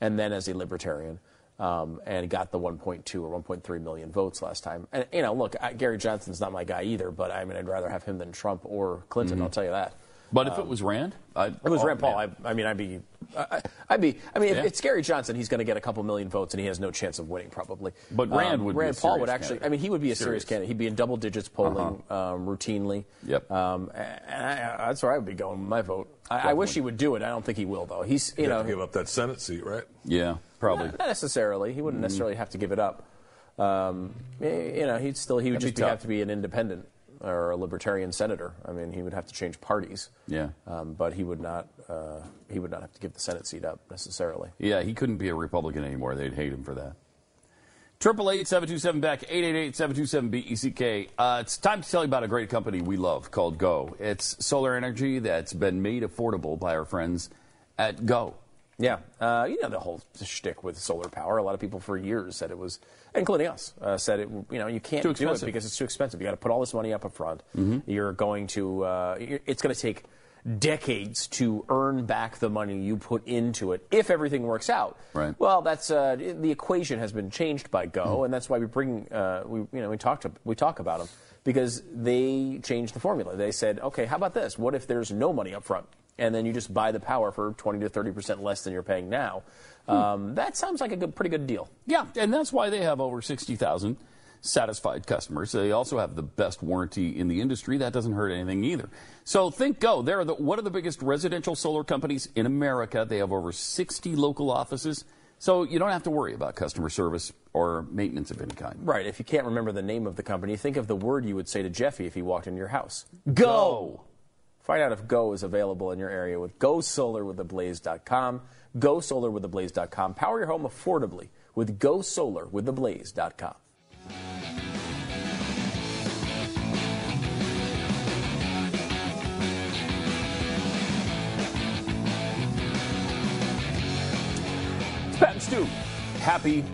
and then as a Libertarian. Um, and got the one point two or one point three million votes last time. And, you know, look, I, Gary Johnson's not my guy either, but, I mean, I'd rather have him than Trump or Clinton, mm-hmm. I'll tell you that. But um, if it was Rand? I'd, if it was oh, Rand Paul, I, I mean, I'd be, I, I'd be, I mean, yeah. if it's Gary Johnson, he's going to get a couple million votes, and he has no chance of winning, probably. But Rand um, would Rand be a Paul would actually, candidate. I mean, he would be a serious, serious candidate. He'd be in double digits polling uh-huh. um, routinely. Yep. Um, and I, that's where I would be going with my vote. I, I wish he would do it. I don't think he will, though. He's, you He'd know. Have to give up that Senate seat, right? Yeah. Probably. Not, not necessarily. He wouldn't necessarily have to give it up. Um, you know, he'd still he would That'd just be have to be an independent or a libertarian senator. I mean, he would have to change parties. Yeah. Um, but he would not uh, he would not have to give the Senate seat up necessarily. Yeah, he couldn't be a Republican anymore. They'd hate him for that. Triple eight seven two seven back eight eight eight seven two seven B E C K. It's time to tell you about a great company we love called Go. It's solar energy that's been made affordable by our friends at Go. Yeah, uh, you know the whole shtick with solar power. A lot of people for years said it was, including us, uh, said it. You know, you can't do it because it's too expensive. You got to put all this money up up front. Mm-hmm. You're going to. Uh, it's going to take decades to earn back the money you put into it if everything works out. Right. Well, that's uh, the equation has been changed by Go, mm-hmm. and that's why we bring. Uh, we you know we talk to, we talk about them because they changed the formula. They said, okay, how about this? What if there's no money up front? And then you just buy the power for twenty to thirty percent less than you're paying now. Um, hmm. That sounds like a good, pretty good deal. Yeah, and that's why they have over sixty thousand satisfied customers. They also have the best warranty in the industry. That doesn't hurt anything either. So ThinkGo, they're the, one of the biggest residential solar companies in America. They have over sixty local offices. So you don't have to worry about customer service or maintenance of any kind. Right. If you can't remember the name of the company, think of the word you would say to Jeffy if he walked into your house. Go! Go. Find out if Go is available in your area with Go Solar with the blaze dot com. Go Solar with the blaze dot com. Power your home affordably with Go Solar with the blaze dot com. Pat and Stu, happy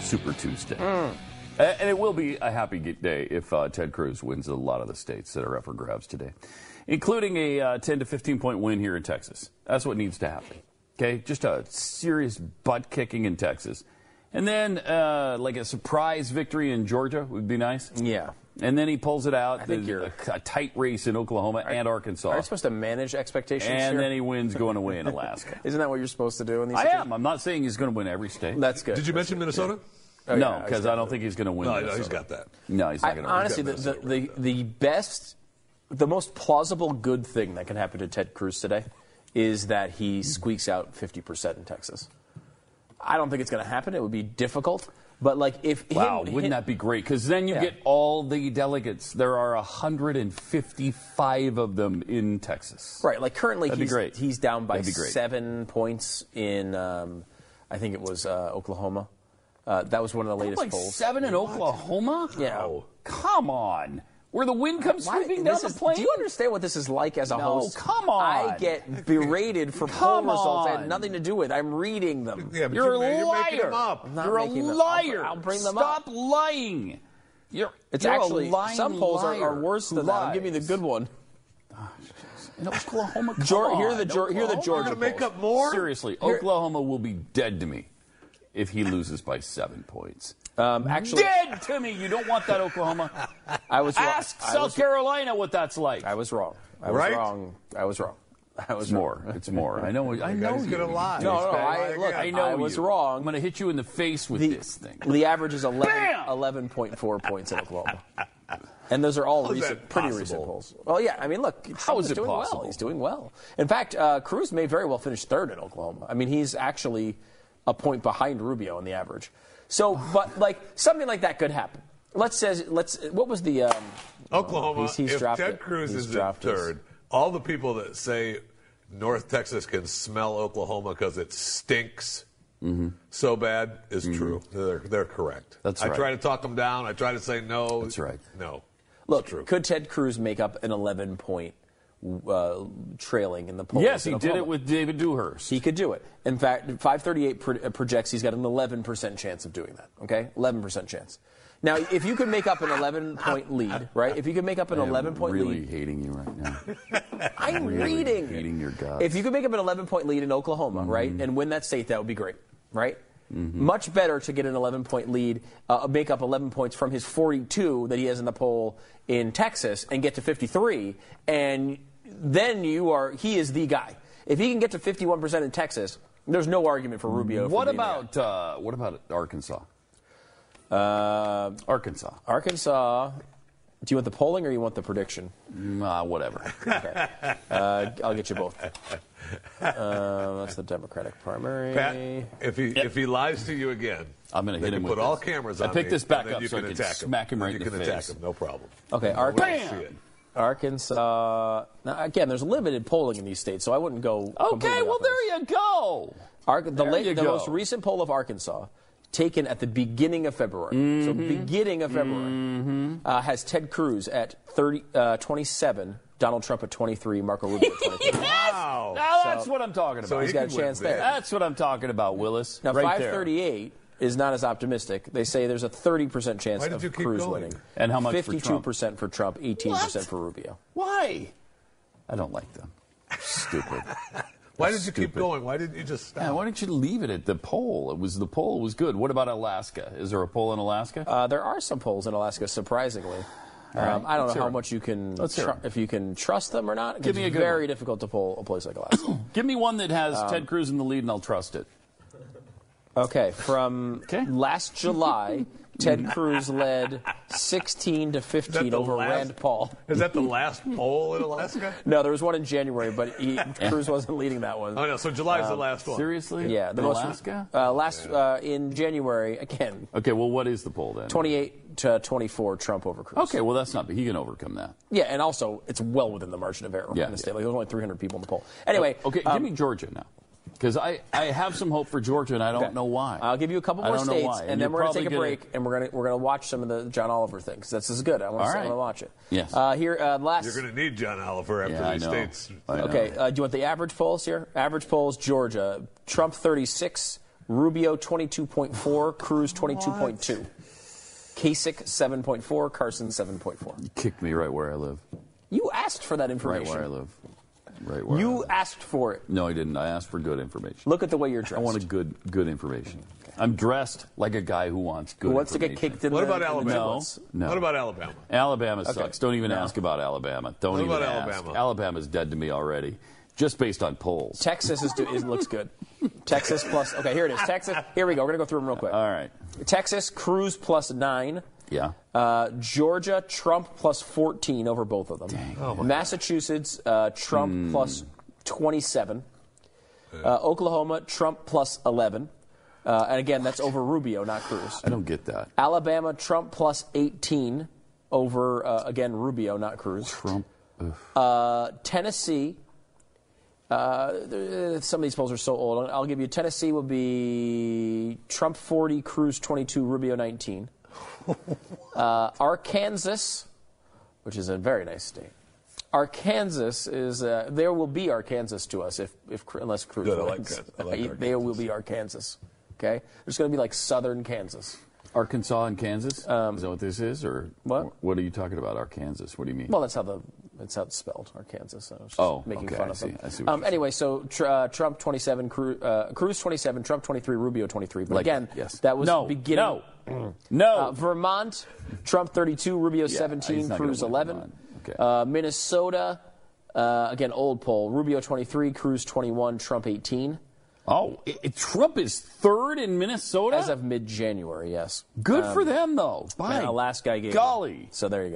Super Tuesday. Mm. And it will be a happy day if uh, Ted Cruz wins a lot of the states that are up for grabs today, including a uh, ten to fifteen point win here in Texas. That's what needs to happen. Okay, just a serious butt kicking in Texas. And then uh, like a surprise victory in Georgia would be nice. Yeah. And then he pulls it out. I think you're... A, a tight race in Oklahoma are, and Arkansas. Are you supposed to manage expectations and here? Then he wins going away in Alaska. Isn't that what you're supposed to do in these I situations? am. I'm not saying he's going to win every state. That's good. Did you That's mention good. Minnesota? Yeah. Oh, no, because yeah, I don't think he's going to win. No, no, he's got that. No, he's not going to win. Honestly, the, the, right the, the best, the most plausible good thing that can happen to Ted Cruz today is that he squeaks out fifty percent in Texas. I don't think it's going to happen. It would be difficult. But, like, if... Wow, him, wouldn't him, that be great? Because then you yeah. get all the delegates. There are one hundred fifty-five of them in Texas. Right, like, currently he's, he's down by seven points in, um, I think it was uh, Oklahoma. Uh, that was one of the latest like polls. Seven in what? Oklahoma? Yeah. Oh, come on. Where the wind comes Why, sweeping down the plain? Do you understand what this is like as a no, host? come on. I get berated for poll results. I had nothing to do with. I'm reading them. Yeah, you're, you're a liar. You're, them up. you're a liar. I'll, I'll bring them Stop up. Stop lying. You're, it's you're actually, some polls are, are worse than Lies. that. I'm giving you the good one. Oh, in Oklahoma, come Georgia, on. Here are the, Oklahoma? Here are the Georgia polls. Make up more? Seriously, here. Oklahoma will be dead to me if he loses by seven points. Um, actually, Dead to me! You don't want that, Oklahoma. I was wrong. Ask I South was, Carolina what that's like. I was wrong. I was right? wrong. I was wrong. I was it's wrong. more. It's more. I know. I know. He's gonna lie. No, no. no I, look, I know I was you. wrong. I'm gonna hit you in the face with the, this thing. The average is eleven point four points in Oklahoma, and those are all recent, pretty recent polls. Well, yeah. I mean, look. How is it doing possible? Well. He's doing well. In fact, uh, Cruz may very well finish third in Oklahoma. I mean, he's actually a point behind Rubio on the average. So, but, like, something like that could happen. Let's say, let's, what was the... Um, Oklahoma, uh, he's, he's if Ted Cruz is in third, all the people that say North Texas can smell Oklahoma because it stinks mm-hmm. so bad is mm-hmm. true. They're, they're correct. That's right. I try to talk them down. I try to say no. That's right. No. Look, true. Could Ted Cruz make up an eleven-point Uh, trailing in the polls? Yes, he did it with David Duke. He could do it. In fact, five thirty-eight pro projects he's got an eleven percent chance of doing that. Okay, eleven percent chance. Now, if you could make up an eleven-point lead, right? If you could make up an eleven-point lead, I'm really hating you right now. I'm really reading. Hating your guts. If you could make up an eleven-point lead in Oklahoma, mm-hmm. right, and win that state, that would be great, right? Mm-hmm. Much better to get an eleven-point lead, uh, make up eleven points from his forty-two that he has in the poll in Texas, and get to fifty-three, and then you are he is the guy. If he can get to fifty-one percent in Texas, there's no argument for Rubio. What about uh, what about Arkansas? Uh, Arkansas. Arkansas. Do you want the polling or you want the prediction? Nah, whatever. Okay. uh, I'll get you both. Uh, that's the Democratic primary. Pat, if he yep. if he lies to you again, I'm going to hit him. With put this. all cameras. I on picked me, this back up so I can smack him, him right in the face. You can attack him, no problem. Okay, Arkansas. Arkansas. Now, again, there's limited polling in these states, so I wouldn't go. Okay, well, there you go. Ar the there late, you the go. most recent poll of Arkansas, taken at the beginning of February, mm-hmm. so beginning of February, mm-hmm. uh, has Ted Cruz at thirty, uh, twenty-seven, Donald Trump at twenty-three, Marco Rubio at twenty-three. Yes! Wow! Now that's so, what I'm talking about. So he's he got a chance there. That's what I'm talking about, Willis. Now, right five thirty-eight. There. Is not as optimistic. They say there's a thirty percent chance of Cruz going? winning. And how much fifty-two percent for Trump? fifty-two percent for Trump, eighteen percent for Rubio. Why? I don't like them. Stupid. Why did you Stupid. keep going? Why didn't you just stop? Yeah, why didn't you leave it at the poll? It was the poll was good. What about Alaska? Is there a poll in Alaska? Uh, there are some polls in Alaska, surprisingly. Right, um, I don't know how it. much you can if you can trust them or not. Give me a good very one. difficult to poll a place like Alaska. Give me one that has um, Ted Cruz in the lead, and I'll trust it. Okay, from okay. last July, Ted Cruz led sixteen to fifteen over last, Rand Paul. Is that the last poll in Alaska? No, there was one in January, but he, Cruz wasn't leading that one. Oh, no, so July's um, the last one. Seriously? Yeah. The in most, Alaska? Uh, last, uh, in January, again. Okay, well, what is the poll then? twenty-eight to twenty-four, Trump over Cruz. Okay, well, that's not bad. He can overcome that. Yeah, and also, it's well within the margin of error yeah, in the state. Yeah. Like, there's only three hundred people in the poll. Anyway. Okay, um, give me Georgia now. Because I, I have some hope for Georgia, and I don't okay. know why. I'll give you a couple more states, and, and then we're going to take a break, gonna... and we're going to we're gonna watch some of the John Oliver things. This is good. I want right. to watch it. Yes. Uh, here, uh, last... You're going to need John Oliver after yeah, these states. Okay, uh, do you want the average polls here? Average polls, Georgia. Trump, thirty-six. Rubio, twenty-two point four. Cruz, twenty-two point two. Kasich, seven point four. Carson, seven point four. You kicked me right where I live. You asked for that information. Right where I live. Right where you asked for it. No, I didn't. I asked for good information. Look at the way you're dressed. I wanted good, good information. Okay. I'm dressed like a guy who wants good. Who wants information. To get kicked in? What the, about in Alabama? The no, no. What about Alabama? Alabama okay. sucks. Don't even no. ask about Alabama. Don't what even about ask. Alabama? Alabama's dead to me already, just based on polls. Texas is, do, is looks good. Texas plus. Okay, here it is. Texas. Here we go. We're gonna go through them real quick. All right. Texas, Cruz plus nine. Yeah. Uh, Georgia, Trump plus fourteen over both of them. Dang. Oh, Massachusetts, uh, Trump mm. plus twenty-seven. Uh, Oklahoma, Trump plus eleven. Uh, and again, what? That's over Rubio, not Cruz. I don't get that. Alabama, Trump plus eighteen over, uh, again, Rubio, not Cruz. Trump. Uh, Tennessee. Uh, some of these polls are so old. I'll give you Tennessee will be Trump forty, Cruz twenty-two, Rubio nineteen. Uh, Arkansas, which is a very nice state. Arkansas is uh, there will be Arkansas to us if if unless Cruz Good, wins. I like, I like there will be Arkansas. Okay, there's going to be like southern Kansas. Arkansas and Kansas. Um, is that what this is, or what? What are you talking about? Arkansas. What do you mean? Well, that's how the that's how it's spelled. Arkansas. So I was just oh, making okay, fun I of see, them. I see um, anyway, saying. so tr uh, Trump twenty-seven, Cru uh, Cruz twenty-seven, Trump twenty-three, Rubio twenty-three. But like again, that, yes. that was no, beginning. No. No. Uh, Vermont, Trump thirty-two, Rubio yeah, seventeen, Cruz eleven. Okay. Uh, Minnesota, uh, again, old poll, Rubio twenty-three, Cruz twenty-one, Trump eighteen. Oh, it, it, Trump is third in Minnesota? As of mid-January, yes. Good um, for them, though. By Alaska gave golly. Them. So there you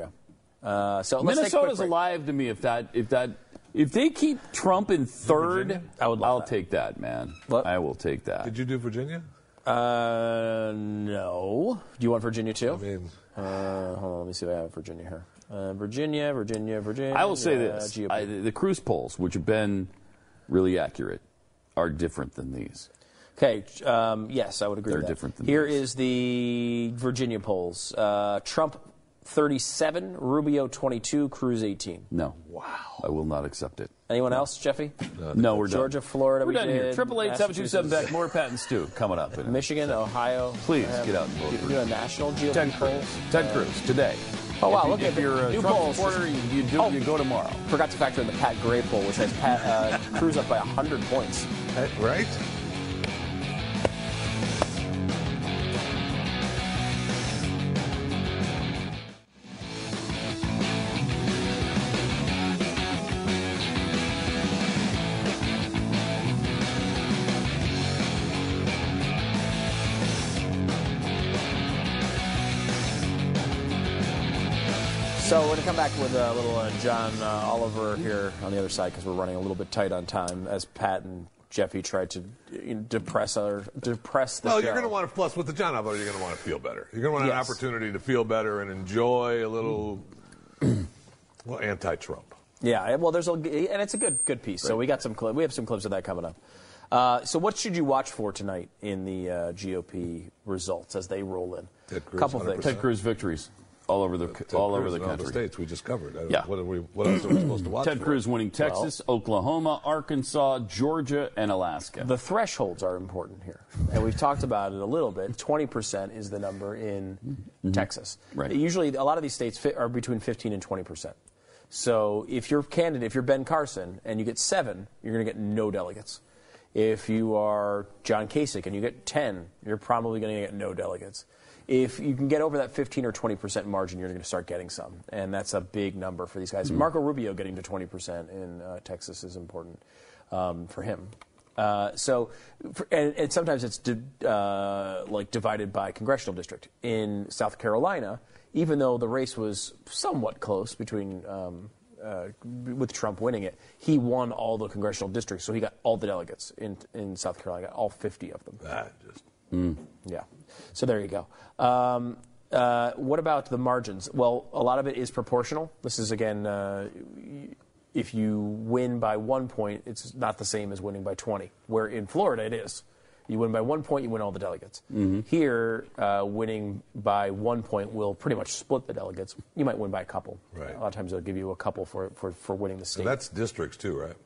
go. Uh, so let's Minnesota's take alive to me if that... If that If they keep Trump in third, Virginia? I would love I'll that. take that, man. What? I will take that. Did you do Virginia? Uh, no. Do you want Virginia, too? I mean... Uh, hold on, let me see if I have Virginia here. Uh, Virginia, Virginia, Virginia... I will say this. Uh, I, the Cruz polls, which have been really accurate, are different than these. Okay, um, yes, I would agree They're with that. They're different than here these. Here is the Virginia polls. Uh, Trump... thirty-seven, Rubio twenty-two, Cruz eighteen. No. Wow. I will not accept it. Anyone no. else, Jeffy? No, no we're Georgia, done. Georgia, Florida. We're we done did. Here. triple eight seven two seven back. More patents too coming up. In Michigan, Ohio. Please um, get out and vote. Do a national G O P Ted Cruz. Ted Cruz today. Oh wow! If, look if at you're a new Trump polls. Supporter, you, you do. Oh, you go tomorrow. Forgot to factor in the Pat Gray poll, which has Pat uh, Cruz up by one hundred points. Right. So we're going to come back with a little uh, John uh, Oliver here on the other side because we're running a little bit tight on time as Pat and Jeffy tried to you know, depress our depress the well, show. Well, you're going to want to, plus with the John Oliver, you're going to want to feel better. You're going to want yes. an opportunity to feel better and enjoy a little, little anti-Trump. Yeah, well, there's a, and it's a good good piece. Right. So we got some we have some clips of that coming up. Uh, so what should you watch for tonight in the uh, G O P results as they roll in? Ted Cruz, couple things. Ted Cruz victories. All over the Ted all Cruz over the country, all the states we just covered. I yeah. What, are we, what else are we supposed to watch? Ted for? Cruz winning Texas, well, Oklahoma, Arkansas, Georgia, and Alaska. The thresholds are important here, and we've talked about it a little bit. Twenty percent is the number in mm-hmm. Texas. Right. Usually, a lot of these states fit are between fifteen and twenty percent. So, if you're candidate, if you're Ben Carson and you get seven, you're going to get no delegates. If you are John Kasich and you get ten, you're probably going to get no delegates. If you can get over that fifteen or twenty percent margin, you're going to start getting some. And that's a big number for these guys. Mm-hmm. Marco Rubio getting to twenty percent in uh, Texas is important um, for him. Uh, so, for, and, and sometimes it's di- uh, like divided by congressional district. In South Carolina, even though the race was somewhat close between um, uh, with Trump winning it, he won all the congressional districts, so he got all the delegates in in South Carolina, got all fifty of them. Ah, just mm. yeah. So there you go. Um, uh, what about the margins? Well, a lot of it is proportional. This is again. Uh, y- If you win by one point, it's not the same as winning by twenty, where in Florida it is. You win by one point, you win all the delegates. Mm-hmm. Here, uh, winning by one point will pretty much split the delegates. You might win by a couple. Right. A lot of times they'll give you a couple for, for, for winning the state. And that's districts too, right?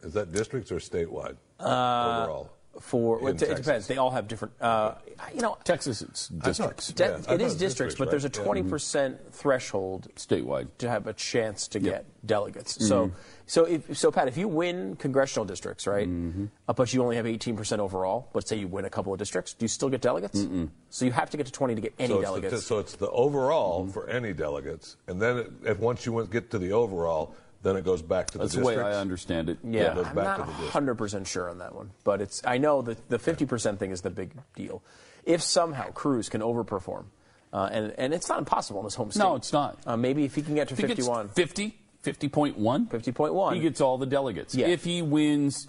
Is that districts or statewide uh, overall? For it, it depends. They all have different. Uh, you know, Texas it's districts. Thought, yeah, De- it is districts, but right? there's a twenty yeah. percent threshold statewide to have a chance to yeah. get delegates. Mm-hmm. So, so if, so Pat, if you win congressional districts, right, mm-hmm. uh, but you only have eighteen percent overall, but say you win a couple of districts, do you still get delegates? Mm-mm. So you have to get to twenty to get any so delegates. The, so it's the overall mm-hmm. for any delegates, and then it, if once you get to the overall. Then it goes back to the That's districts. That's the way I understand it. Yeah, yeah it I'm back not one hundred percent sure on that one. But it's I know that the fifty percent thing is the big deal. If somehow Cruz can overperform, uh, and, and it's not impossible in his home state. No, it's not. Uh, maybe if he can get to if fifty-one. fifty? fifty point one? fifty point one. He gets all the delegates. Yeah. If he wins,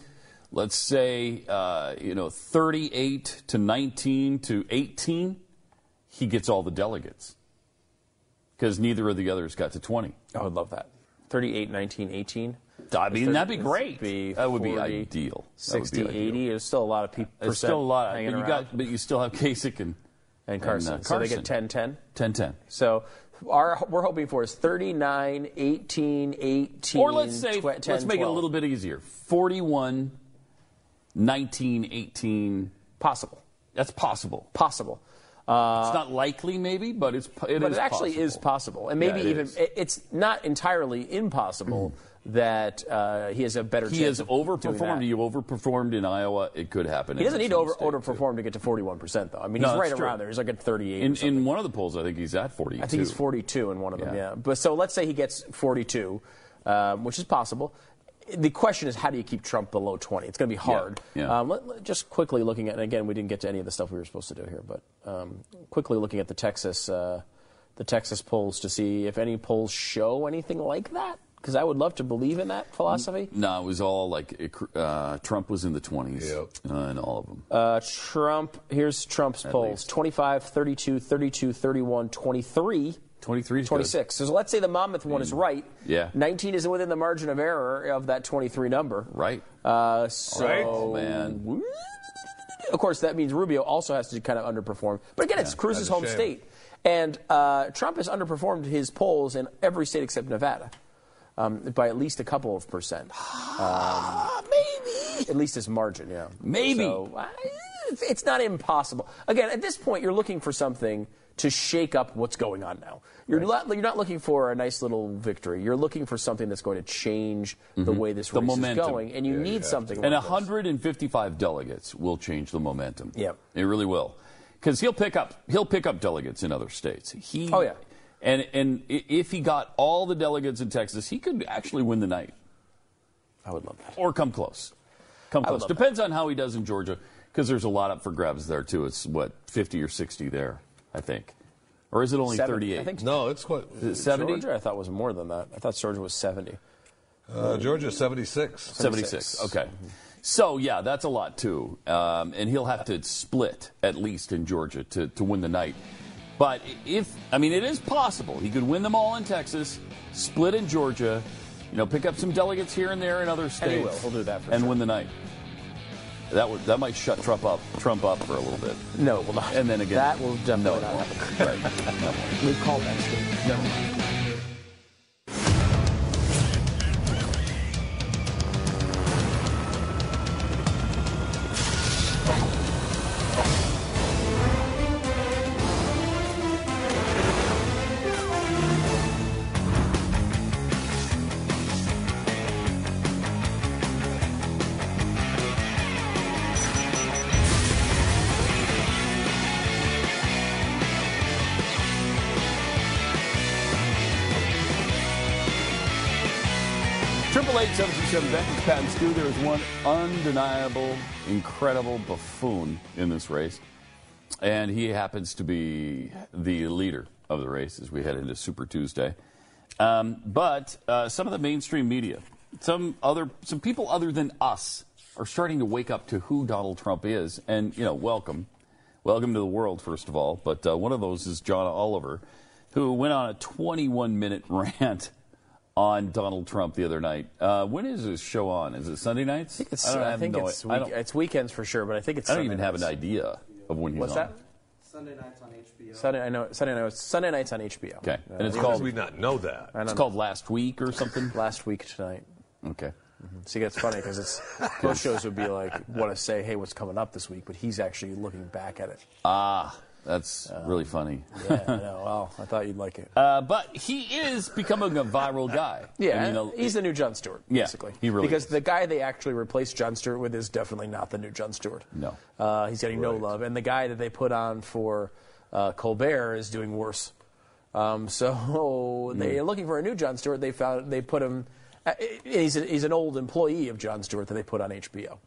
let's say, uh, you know, thirty-eight to nineteen to eighteen, he gets all the delegates. Because neither of the others got to twenty. I would love that. thirty-eight, nineteen, eighteen. I mean, thirty, that'd be great. Be that would be ideal. sixty, eighty. There's still a lot of people. There's still a lot. Of, but, you got, but you still have Kasich and, and Carson. And, uh, Carson. So they get ten, ten? ten, ten. So our, we're hoping for is thirty-nine, eighteen, eighteen. Or let's say, tw- ten, let's make twelve. It a little bit easier. forty-one, nineteen, eighteen. Possible. That's possible. Possible. Uh, it's not likely, maybe, but it's it but is it actually possible. is possible, and maybe yeah, it even is. It's not entirely impossible that uh, he has a better. He chance has overperformed. You overperformed in Iowa. It could happen. He doesn't need to over, overperform too. to get to forty-one percent, though. I mean, no, he's right true. around there. He's like at thirty-eight. In, in one of the polls, I think he's at forty-two. I think he's forty-two in one of them. Yeah. yeah. But so let's say he gets forty-two, um, which is possible. The question is, how do you keep Trump below twenty? It's going to be hard. Yeah, yeah. Um, let, let, just quickly looking at, and again, we didn't get to any of the stuff we were supposed to do here, but um, quickly looking at the Texas, uh, the Texas polls to see if any polls show anything like that, because I would love to believe in that philosophy. No, it was all like it, uh, Trump was in the twenties yep. uh, in all of them. Uh, Trump, here's Trump's at polls, least. twenty-five, thirty-two, thirty-two, thirty-one, twenty-three. twenty-three twenty-six. Good. So let's say the Monmouth one mm. is right. Yeah. nineteen is within the margin of error of that twenty-three number. Right. Uh, so, right, man. Of course, that means Rubio also has to kind of underperform. But again, yeah, it's Cruz's home shame. state. And uh, Trump has underperformed his polls in every state except Nevada um, by at least a couple of percent. Um, Maybe. At least his margin, yeah. Maybe. So, I, it's not impossible. Again, at this point, you're looking for something to shake up what's going on now. You're, right. not, you're not looking for a nice little victory. You're looking for something that's going to change mm-hmm. the way this the race momentum. is going, and you yeah, need yeah. something like this. And one hundred fifty-five delegates will change the momentum. Yeah. It really will. Because he'll pick up he'll pick up delegates in other states. He, oh, yeah. And, and if he got all the delegates in Texas, he could actually win the night. I would love that. Or come close. Come close. Depends that. on how he does in Georgia, because there's a lot up for grabs there, too. It's, what, fifty or sixty there. I think. Or is it only thirty-eight? I think no, it's what? Is it seventy? Georgia, I thought, was more than that. I thought Georgia was seventy. Uh, Georgia, seventy-six. seventy-six, okay. Mm-hmm. So, yeah, that's a lot, too. Um, and he'll have to split, at least in Georgia, to, to win the night. But if, I mean, it is possible. He could win them all in Texas, split in Georgia, you know, pick up some delegates here and there in other states. And he will. He'll do that for and sure. win the night. That would that might shut Trump up Trump up for a little bit. No, it will not. And then again, that will definitely no, not happen. Right. No. We'll call that shit. Never mind. eight eight eight, seven two seven, Beck is Pat and Stu. There is one undeniable, incredible buffoon in this race, and he happens to be the leader of the race as we head into Super Tuesday. Um, but uh, some of the mainstream media, some other, some people other than us, are starting to wake up to who Donald Trump is. And, you know, welcome. Welcome to the world, first of all. But uh, one of those is John Oliver, who went on a twenty-one minute rant on Donald Trump the other night. Uh, when is this show on? Is it Sunday nights? I think it's, I don't, I I think no it's, week, I it's weekends for sure, but I think it's I don't Sunday even nights. Have an idea of when he's What's on. What's that? Sunday nights on H B O. Sunday, I know, Sunday, night, Sunday nights on H B O. Okay. Uh, and it's called... Does we not know that? It's know. called Last Week or something? Last Week Tonight. Okay. Mm-hmm. See, that's funny because it's most shows would be like, want to say, hey, what's coming up this week? But he's actually looking back at it. Ah, That's um, really funny. Yeah, I know. Well, I thought you'd like it. Uh, but he is becoming a viral guy. Yeah, I mean, a, he's the new Jon Stewart, yeah, basically. He really because is. The guy they actually replaced Jon Stewart with is definitely not the new Jon Stewart. No. Uh, he's getting right. no love. And the guy that they put on for uh, Colbert is doing worse. Um, so they're mm. looking for a new Jon Stewart. They found they put him... Uh, he's, a, he's an old employee of Jon Stewart that they put on H B O.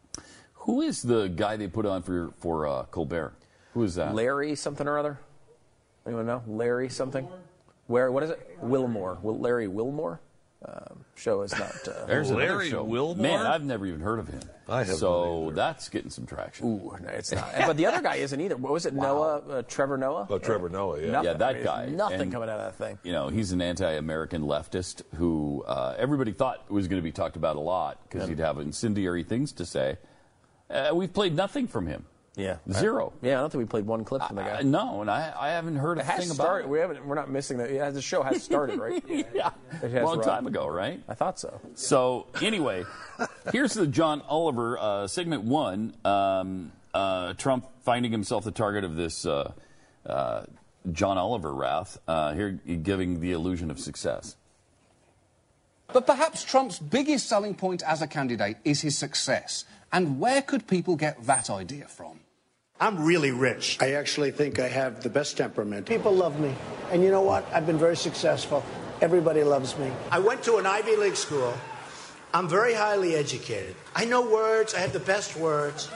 Who is the guy they put on for, for uh, Colbert? Who is that? Larry something or other. Anyone know? Larry something? Where? What is it? Wilmore. Will Larry Wilmore? Um, show is not. Uh, There's Larry show. Wilmore. Man, I've never even heard of him. I have. So that's getting some traction. Ooh, no, it's not. But the other guy isn't either. What was it? Wow. Noah? Uh, Trevor Noah? Oh, Trevor Noah. Yeah. Nothing. Yeah, that I mean, guy. Nothing and, coming out of that thing. You know, he's an anti-American leftist who uh, everybody thought was going to be talked about a lot because yeah. he'd have incendiary things to say. Uh, we've played nothing from him. Yeah. Zero. I, yeah, I don't think we played one clip from the guy. I, no, and I, I haven't heard a thing about it. We haven't, we're not missing that. Yeah, the show has started, right? yeah. A long run. time ago, right? I thought so. So, anyway, here's the John Oliver, uh, segment one, um, uh, Trump finding himself the target of this uh, uh, John Oliver wrath, uh, here giving the illusion of success. But perhaps Trump's biggest selling point as a candidate is his success. And where could people get that idea from? I'm really rich. I actually think I have the best temperament. People love me. And you know what? I've been very successful. Everybody loves me. I went to an Ivy League school. I'm very highly educated. I know words. I have the best words.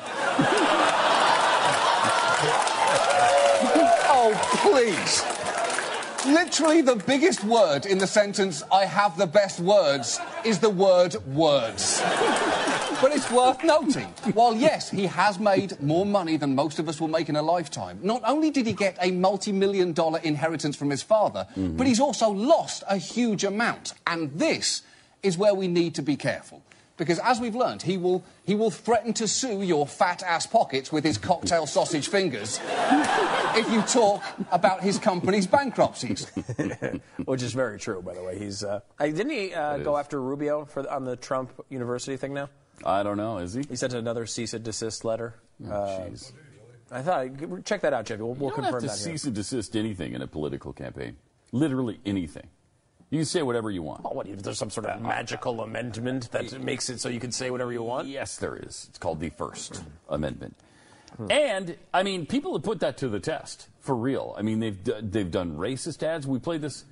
Oh, please. Literally the biggest word in the sentence, I have the best words, is the word words. But it's worth noting, while yes, he has made more money than most of us will make in a lifetime, not only did he get a multi-million dollar inheritance from his father, mm-hmm. but he's also lost a huge amount. And this is where we need to be careful. Because as we've learned, he will, he will threaten to sue your fat ass pockets with his cocktail sausage fingers if you talk about his company's bankruptcies. Which is very true, by the way. He's uh, didn't he uh, go is. after Rubio for on the Trump University thing now? I don't know. Is he? He sent another cease and desist letter. Oh, jeez. Uh, I thought check that out, Jeffy. We'll, we'll you don't confirm have to that. Cease here. and desist anything in a political campaign. Literally anything. You can say whatever you want. Well, what, if there's some sort of magical amendment that makes it so you can say whatever you want? Yes, there is. It's called the First Amendment. Hmm. And, I mean, people have put that to the test, for real. I mean, they've, d they've done racist ads. We played this,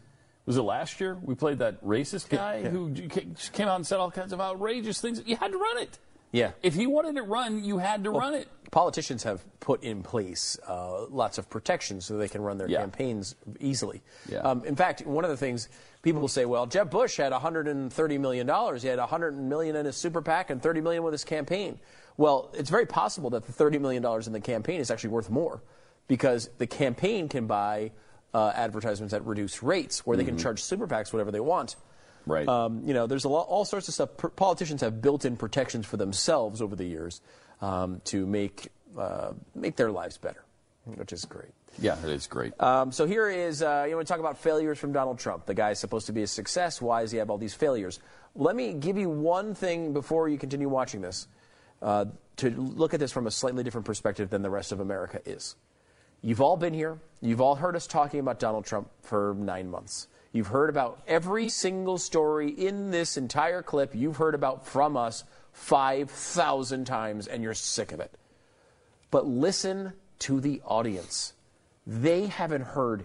was it last year? We played that racist guy yeah, yeah. who came out and said all kinds of outrageous things. You had to run it. Yeah. If he wanted it run, you had to well, run it. Politicians have put in place uh, lots of protections so they can run their yeah. campaigns easily. Yeah. Um, in fact, one of the things people will say, well, Jeb Bush had one hundred thirty million dollars. He had one hundred million dollars in his super PAC and thirty million dollars with his campaign. Well, it's very possible that the thirty million dollars in the campaign is actually worth more because the campaign can buy uh, advertisements at reduced rates where mm-hmm. they can charge super PACs whatever they want. Right. Um, you know, there's a lot, all sorts of stuff. Politicians have built-in protections for themselves over the years um, to make uh, make their lives better, which is great. Yeah, it is great. Um, so here is, uh, you know, we talk about failures from Donald Trump. The guy is supposed to be a success. Why does he have all these failures? Let me give you one thing before you continue watching this, uh, to look at this from a slightly different perspective than the rest of America is. You've all been here. You've all heard us talking about Donald Trump for nine months. You've heard about every single story in this entire clip you've heard about from us five thousand times, and you're sick of it. But listen to the audience. They haven't heard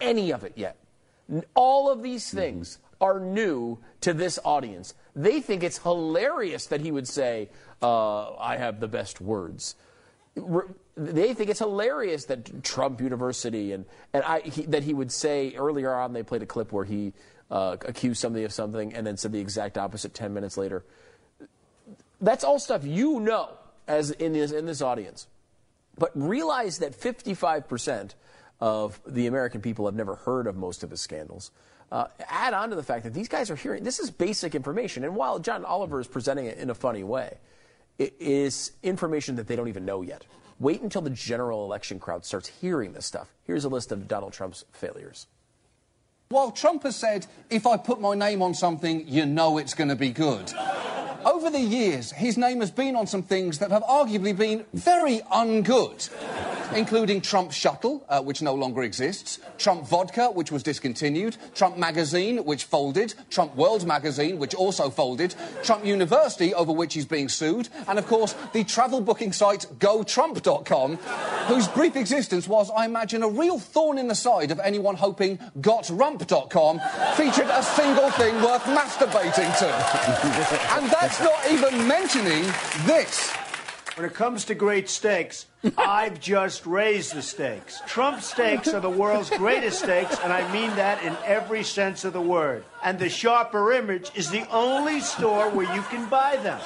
any of it yet. All of these things are new to this audience. They think it's hilarious that he would say, uh, I have the best words. They think it's hilarious that Trump University and, and I, he, that he would say earlier on, they played a clip where he uh, accused somebody of something and then said the exact opposite ten minutes later. That's all stuff you know as in this, in this audience. But realize that fifty-five percent of the American people have never heard of most of his scandals. Uh, add on to the fact that these guys are hearing, this is basic information. And while John Oliver is presenting it in a funny way, it is information that they don't even know yet. Wait until the general election crowd starts hearing this stuff. Here's a list of Donald Trump's failures. While Trump has said, if I put my name on something, you know it's going to be good. Over the years, his name has been on some things that have arguably been very ungood. Including Trump Shuttle, uh, which no longer exists, Trump Vodka, which was discontinued, Trump Magazine, which folded, Trump World Magazine, which also folded, Trump University, over which he's being sued, and, of course, the travel booking site go trump dot com, whose brief existence was, I imagine, a real thorn in the side of anyone hoping got rump dot com featured a single thing worth masturbating to. And that's not even mentioning this. When it comes to great steaks, I've just raised the stakes. Trump steaks are the world's greatest steaks, and I mean that in every sense of the word. And the Sharper Image is the only store where you can buy them.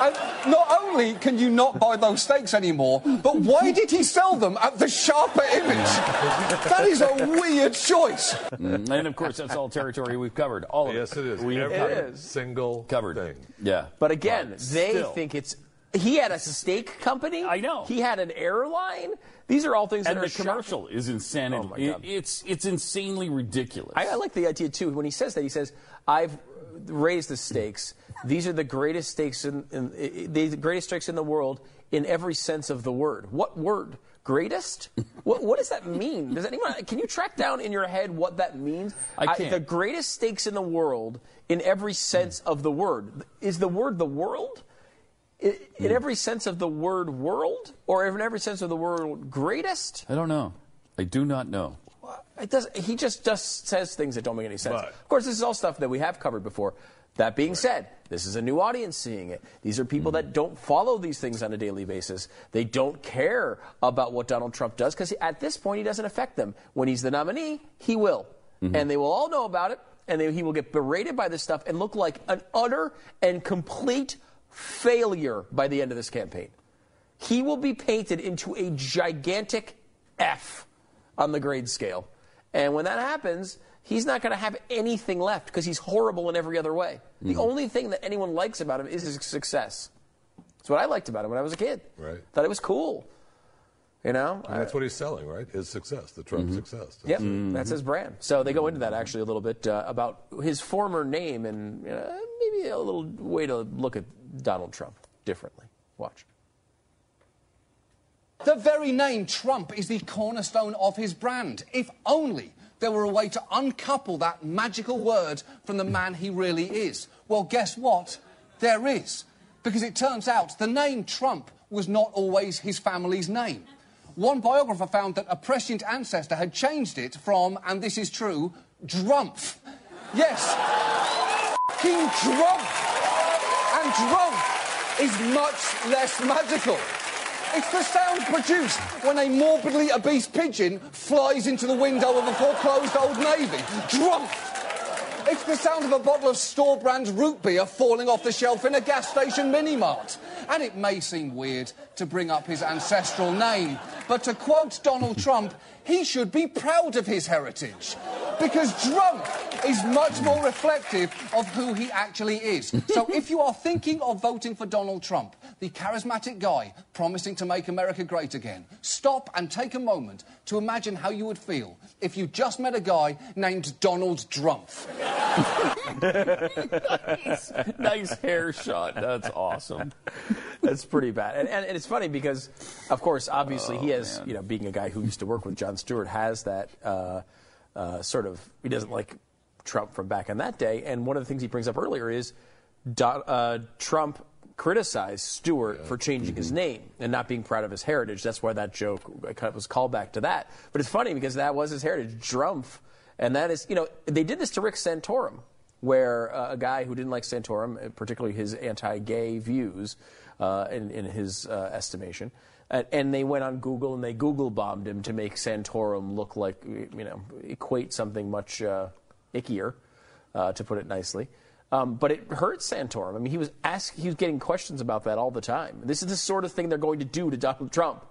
And not only can you not buy those steaks anymore, but why did he sell them at the Sharper Image? That is a weird choice. Mm. And, of course, that's all territory we've covered. All of yes, it. Yes, it is. We've every covered. Single covered thing. Yeah. But, again, but they still. think it's... He had a steak company. I know. He had an airline. These are all things and that are shocking. And the commercial is insanity. Oh it, it's, it's insanely ridiculous. I, I like the idea, too. When he says that, he says, I've raised the stakes. These are the greatest stakes in, in, in, the greatest stakes in the world in every sense of the word. What word? Greatest? what, what does that mean? Does anyone? Can you track down in your head what that means? I can't. I, the greatest stakes in the world in every sense mm. of the word. Is the word the world? In, in every sense of the word world, or in every sense of the word greatest? I don't know. I do not know. It does, he just, just says things that don't make any sense. But, of course, this is all stuff that we have covered before. That being right. said, this is a new audience seeing it. These are people mm. that don't follow these things on a daily basis. They don't care about what Donald Trump does, because at this point, he doesn't affect them. When he's the nominee, he will. Mm-hmm. And they will all know about it, and they, he will get berated by this stuff and look like an utter and complete failure by the end of this campaign. He will be painted into a gigantic F on the grade scale. And when that happens, he's not going to have anything left because he's horrible in every other way. Mm-hmm. The only thing that anyone likes about him is his success. That's what I liked about him when I was a kid. Right. Thought it was cool. You know? And that's I, what he's selling, right? His success, the Trump mm-hmm. success. That's yep, mm-hmm. that's his brand. So they go into that actually a little bit uh, about his former name and uh, maybe a little way to look at Donald Trump differently. Watch. The very name Trump is the cornerstone of his brand. If only there were a way to uncouple that magical word from the man he really is. Well, guess what? There is. Because it turns out the name Trump was not always his family's name. One biographer found that a prescient ancestor had changed it from, and this is true, Drumpf. Yes. F***ing Drumpf. And Drumpf is much less magical. It's the sound produced when a morbidly obese pigeon flies into the window of a foreclosed Old Navy. Drumpf. It's the sound of a bottle of store-brand root beer falling off the shelf in a gas station mini-mart. And it may seem weird to bring up his ancestral name, but to quote Donald Trump, he should be proud of his heritage, because Drumpf is much more reflective of who he actually is. So if you are thinking of voting for Donald Trump, the charismatic guy promising to make America great again, stop and take a moment to imagine how you would feel if you just met a guy named Donald Drumpf. nice. nice hair shot. That's awesome. That's pretty bad. And, and, and it's funny because, of course, obviously oh, he has, man. you know, being a guy who used to work with Jon Stewart, has that uh, uh, sort of, he doesn't like Trump from back in that day. And one of the things he brings up earlier is Do, uh, Trump criticized Stewart yeah. for changing mm-hmm. his name and not being proud of his heritage. That's why that joke was called back to that. But it's funny because that was his heritage, Drumpf. And that is, you know, they did this to Rick Santorum. where uh, a guy who didn't like Santorum, particularly his anti-gay views, uh, in, in his uh, estimation, and, and they went on Google and they Google bombed him to make Santorum look like, you know, equate something much uh, ickier, uh, to put it nicely. Um, but it hurt Santorum. I mean, he was ask, he was getting questions about that all the time. This is the sort of thing they're going to do to Donald Trump.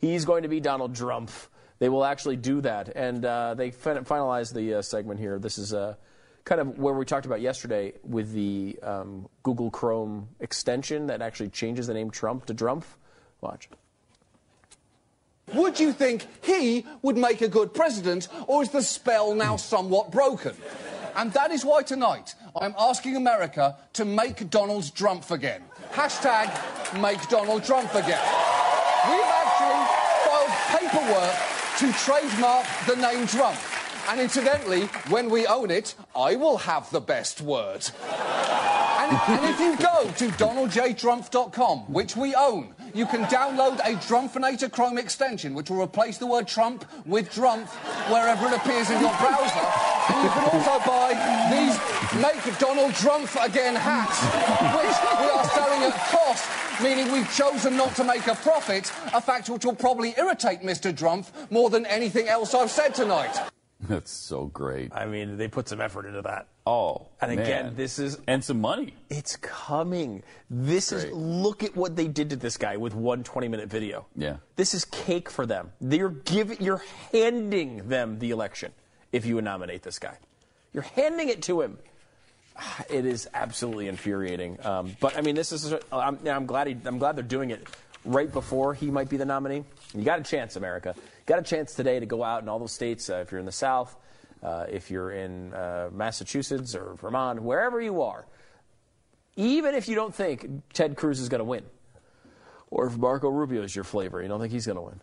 He's going to be Donald Drumpf. They will actually do that. And uh, they fin- finalized the uh, segment here. This is uh, kind of where we talked about yesterday with the um, Google Chrome extension that actually changes the name Trump to Drumpf. Watch. Would you think he would make a good president, or is the spell now somewhat broken? And that is why tonight I'm asking America to make Donald Drumpf again. Hashtag make Donald Drumpf again. We've actually filed paperwork to trademark the name Drumpf. And incidentally, when we own it, I will have the best word. and, and if you go to donald j drumpf dot com, which we own, you can download a Drumpfinator Chrome extension, which will replace the word Trump with Drumpf wherever it appears in your browser. And you can also buy these Make Donald Drumpf Again hats, which we are selling at cost, meaning we've chosen not to make a profit, a fact which will probably irritate Mister Drumpf more than anything else I've said tonight. That's so great. I mean, they put some effort into that. Oh, and again, man. This is... And some money. It's coming. This great. Is... Look at what they did to this guy with one twenty-minute video. Yeah. This is cake for them. They're giving, you're handing them the election if you nominate this guy. You're handing it to him. It is absolutely infuriating. Um, but, I mean, this is... I'm, I'm glad he, I'm glad they're doing it right before he might be the nominee. You got a chance, America. Got a chance today to go out in all those states. Uh, if you're in the South, uh, if you're in uh, Massachusetts or Vermont, wherever you are, even if you don't think Ted Cruz is going to win, or if Marco Rubio is your flavor, you don't think he's going to win.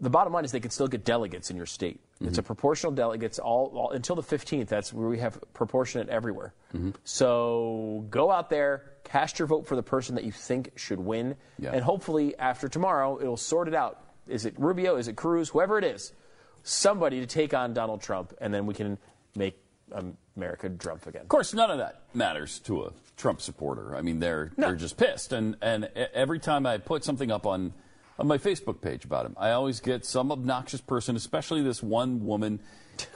The bottom line is they can still get delegates in your state. Mm-hmm. It's a proportional delegates all, all until the fifteenth. That's where we have proportionate everywhere. Mm-hmm. So go out there, cast your vote for the person that you think should win, yeah. and hopefully after tomorrow it'll sort it out. Is it Rubio? Is it Cruz? Whoever it is, somebody to take on Donald Trump, and then we can make America Trump again. Of course, none of that matters to a Trump supporter. I mean, they're no. they're just pissed. And and every time I put something up on, on my Facebook page about him, I always get some obnoxious person, especially this one woman,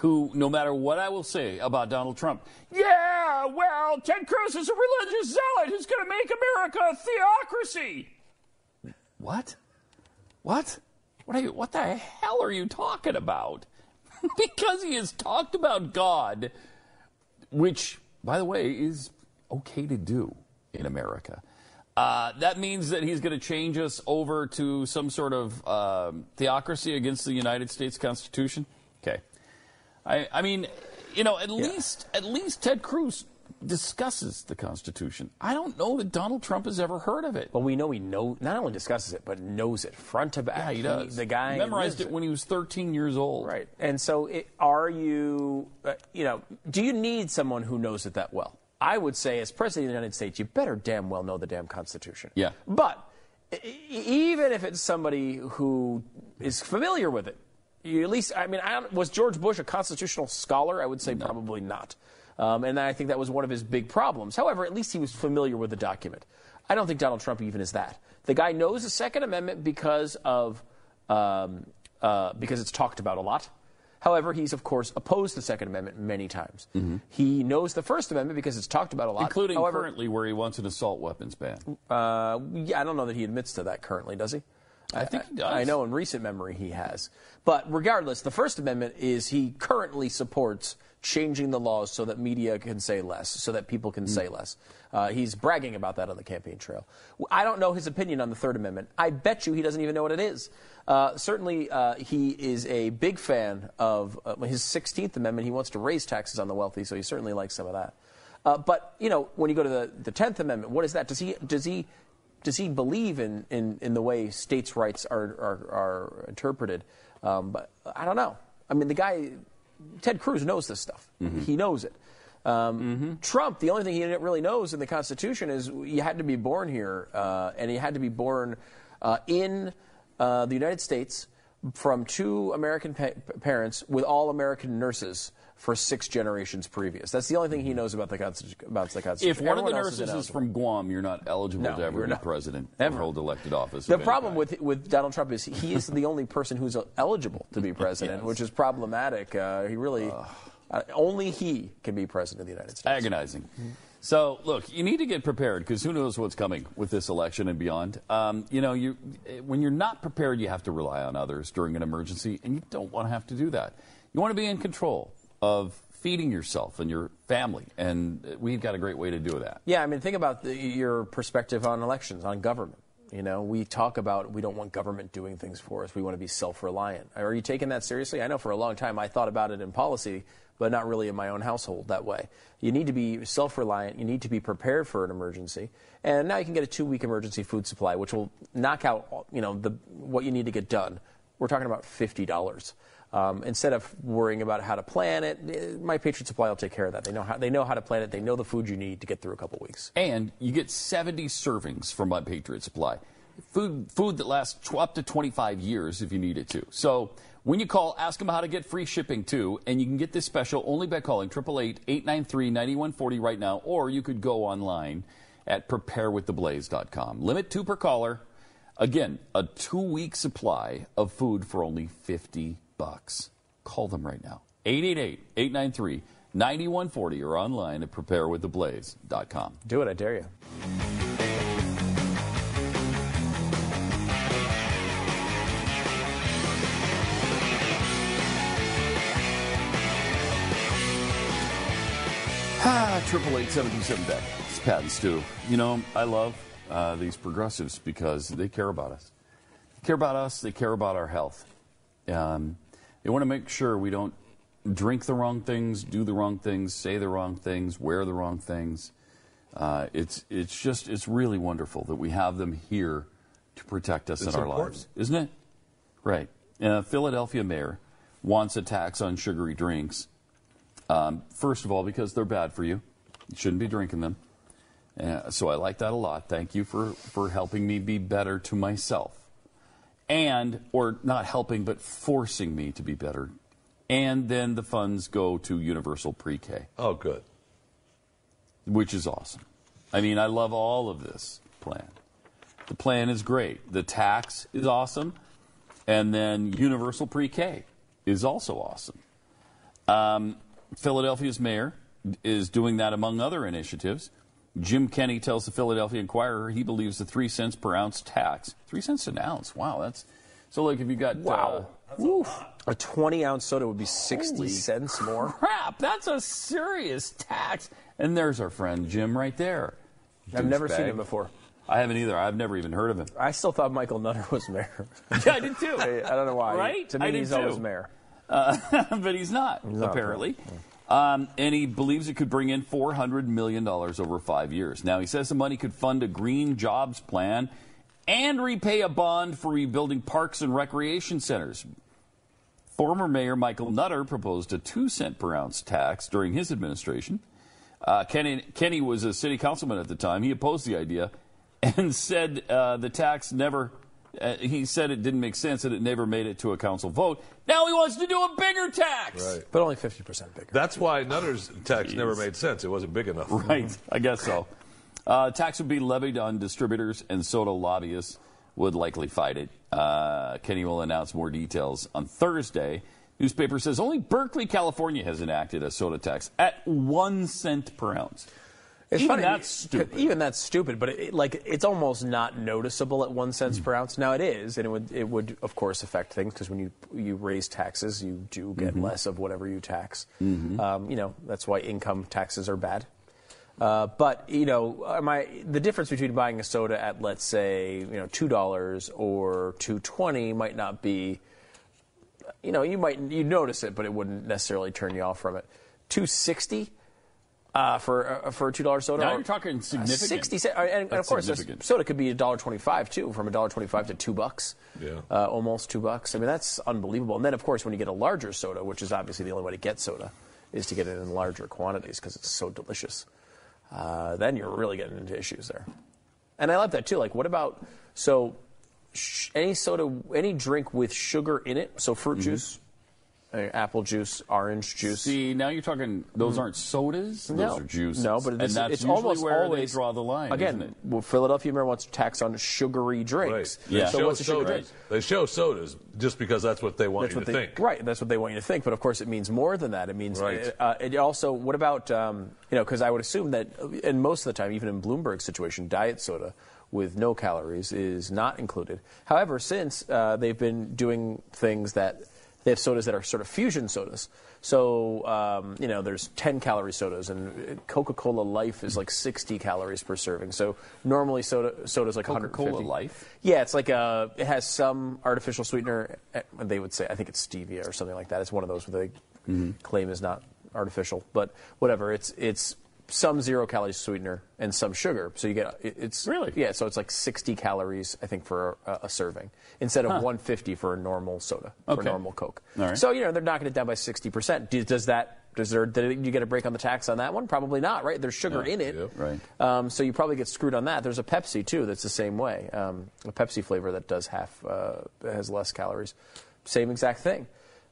who, no matter what I will say about Donald Trump, yeah, well, Ted Cruz is a religious zealot who's going to make America a theocracy. What? What? What are you, what the hell are you talking about? Because he has talked about God, which, by the way, is okay to do in America. Uh, that means that he's going to change us over to some sort of uh, theocracy against the United States Constitution. Okay. I, I mean, you know, at yeah. least at least Ted Cruz discusses the Constitution. I don't know that Donald Trump has ever heard of it. Well, we know he know, not only discusses it, but knows it front to back. Yeah, he does. He, the guy he memorized it when he was thirteen years old. Right. And so it, are you, uh, you know, do you need someone who knows it that well? I would say as president of the United States, you better damn well know the damn Constitution. Yeah. But even if it's somebody who is familiar with it, you at least, I mean, I don't, was George Bush a constitutional scholar? I would say no. Probably not. Um, and I think that was one of his big problems. However, at least he was familiar with the document. I don't think Donald Trump even is that. The guy knows the Second Amendment because of um, uh, because it's talked about a lot. However, he's, of course, opposed the Second Amendment many times. Mm-hmm. He knows the First Amendment because it's talked about a lot. Including However, currently where he wants an assault weapons ban. Uh, yeah, I don't know that he admits to that currently, does he? I think he does. I know in recent memory he has. But regardless, the First Amendment is he currently supports changing the laws so that media can say less, so that people can mm. say less. Uh, he's bragging about that on the campaign trail. I don't know his opinion on the Third Amendment. I bet you he doesn't even know what it is. Uh, certainly uh, he is a big fan of uh, his sixteenth Amendment. He wants to raise taxes on the wealthy, so he certainly likes some of that. Uh, but, you know, when you go to the, the tenth Amendment, what is that? Does he... Does he Does he believe in, in, in the way states' rights are are, are interpreted? Um, but I don't know. I mean, the guy, Ted Cruz, knows this stuff. Mm-hmm. He knows it. Um, mm-hmm. Trump, the only thing he really knows in the Constitution is you had to be born here, uh, and he had to be born uh, in uh, the United States from two American pa- parents with all American nurses for six generations previous. That's the only thing he knows about the Constitution. About the Constitution. If one Everyone of the nurses is, is from Guam, you're not eligible no, to ever be president ever or hold elected office. The of problem with with Donald Trump is he is the only person who's eligible to be president, yes. which is problematic. Uh, he really, uh, only he can be president of the United States. Agonizing. Mm-hmm. So, look, you need to get prepared because who knows what's coming with this election and beyond. Um, you know, you when you're not prepared, you have to rely on others during an emergency, and you don't want to have to do that. You want to be in control of feeding yourself and your family, and we've got a great way to do that. Yeah, I mean, think about the, your perspective on elections, on government. You know, we talk about we don't want government doing things for us. We want to be self-reliant. Are you taking that seriously? I know for a long time I thought about it in policy, but not really in my own household that way. You need to be self-reliant. You need to be prepared for an emergency. And now you can get a two-week emergency food supply, which will knock out, you know, the what you need to get done. We're talking about fifty dollars. Um, instead of worrying about how to plan it, My Patriot Supply will take care of that. They know how they know how to plan it. They know the food you need to get through a couple weeks. And you get seventy servings from My Patriot Supply, food food that lasts up to twenty-five years if you need it to. So when you call, ask them how to get free shipping too, and you can get this special only by calling eight eight eight, eight nine three, nine one four zero right now, or you could go online at prepare with the blaze dot com. Limit two per caller. Again, a two-week supply of food for only fifty. Bucks. Call them right now. eight eight eight, eight nine three, nine one four zero or online at prepare with the blaze dot com. Do it, I dare you. Ah, eight eight eight, seven two seven, B E C K. It's Pat and Stu. You know, I love uh, these progressives because they care about us. They care about us. They care about our health. Um, They want to make sure we don't drink the wrong things, do the wrong things, say the wrong things, wear the wrong things. Uh, it's it's just, it's really wonderful that we have them here to protect us in our lives. Isn't it? Right. Uh, Philadelphia mayor wants a tax on sugary drinks. Um, first of all, because they're bad for you. You shouldn't be drinking them. Uh, so I like that a lot. Thank you for, for helping me be better to myself. And, or not helping, but forcing me to be better. And then the funds go to universal pre-K. Oh, good. Which is awesome. I mean, I love all of this plan. The plan is great. The tax is awesome. And then universal pre-K is also awesome. Um, Philadelphia's mayor is doing that among other initiatives. Jim Kenney tells the Philadelphia Inquirer he believes the three cents per ounce tax. Three cents an ounce. Wow, that's so. Like if you got wow, uh, oof, a twenty ounce soda would be sixty Holy cents more. Crap, that's a serious tax. And there's our friend Jim right there. I've Deuce never bag. seen him before. I haven't either. I've never even heard of him. I still thought Michael Nutter was mayor. Yeah, I did too. I, I don't know why. Right? To me, I did he's too. always mayor. Uh, but he's not, he's not apparently. Not. Um, and he believes it could bring in four hundred million dollars over five years. Now, he says the money could fund a green jobs plan and repay a bond for rebuilding parks and recreation centers. Former Mayor Michael Nutter proposed a two cent per ounce tax during his administration. Uh, Kenny, Kenny was a city councilman at the time. He opposed the idea and said uh, the tax never... Uh, he said it didn't make sense and it never made it to a council vote. Now he wants to do a bigger tax. Right. But only fifty percent bigger. That's why Nutter's tax Jeez. never made sense. It wasn't big enough. Right. I guess so. Uh, tax would be levied on distributors, and soda lobbyists would likely fight it. Uh, Kenny will announce more details on Thursday. Newspaper says only Berkeley, California has enacted a soda tax at one cent per ounce. It's even funny, that's stupid. Even that's stupid, but it, like it's almost not noticeable at one cent mm. per ounce. Now it is, and it would it would of course affect things because when you you raise taxes, you do get mm-hmm. less of whatever you tax. Mm-hmm. Um, you know that's why income taxes are bad. Uh, but you know, am I, the difference between buying a soda at let's say you know two dollars or two twenty might not be. You know, you might you notice it, but it wouldn't necessarily turn you off from it. Two sixty. Uh, for uh, for a two dollar soda. Now you're talking significant. Uh, sixty cents, and, and of course, soda could be a dollar twenty-five too, from a dollar twenty-five to two bucks. Yeah, uh, almost two bucks. I mean, that's unbelievable. And then, of course, when you get a larger soda, which is obviously the only way to get soda, is to get it in larger quantities because it's so delicious. Uh, then you're really getting into issues there. And I love that too. Like, what about so? sh- any soda, any drink with sugar in it, so fruit mm-hmm. juice, uh, apple juice, orange juice. See, now you're talking, those mm-hmm. aren't sodas. No. Those are juices. No, but it is, it's almost where always, they draw the line, again, isn't it? Well, Philadelphia Mayor wants to tax on sugary drinks. Right. Yeah. So what's a sugar drink? They show sodas just because that's what they want that's you to they, think. Right, that's what they want you to think. But, of course, it means more than that. It means right. uh, it also, what about, um, you know, because I would assume that, and most of the time, even in Bloomberg's situation, diet soda with no calories is not included. However, since uh, they've been doing things that they have sodas that are sort of fusion sodas. So, um, you know, there's ten calorie sodas, and Coca-Cola Life is like sixty calories per serving. So normally soda soda's like Coca-Cola one hundred fifty. Life? Yeah, it's like a, it has some artificial sweetener. They would say, I think it's stevia or something like that. It's one of those where they mm-hmm. claim is not artificial. But whatever, it's it's some zero-calorie sweetener and some sugar. So you get, it's... Really? Yeah, so it's like sixty calories, I think, for a, a serving, instead of huh. one hundred fifty for a normal soda, okay. for normal Coke. All right. So, you know, they're knocking it down by sixty percent. Do, does that... Does there, do you get a break on the tax on that one? Probably not, right? There's sugar yeah, in it. Yep. Right. Um, so you probably get screwed on that. There's a Pepsi, too, that's the same way. Um, a Pepsi flavor that does half... Uh, has less calories. Same exact thing.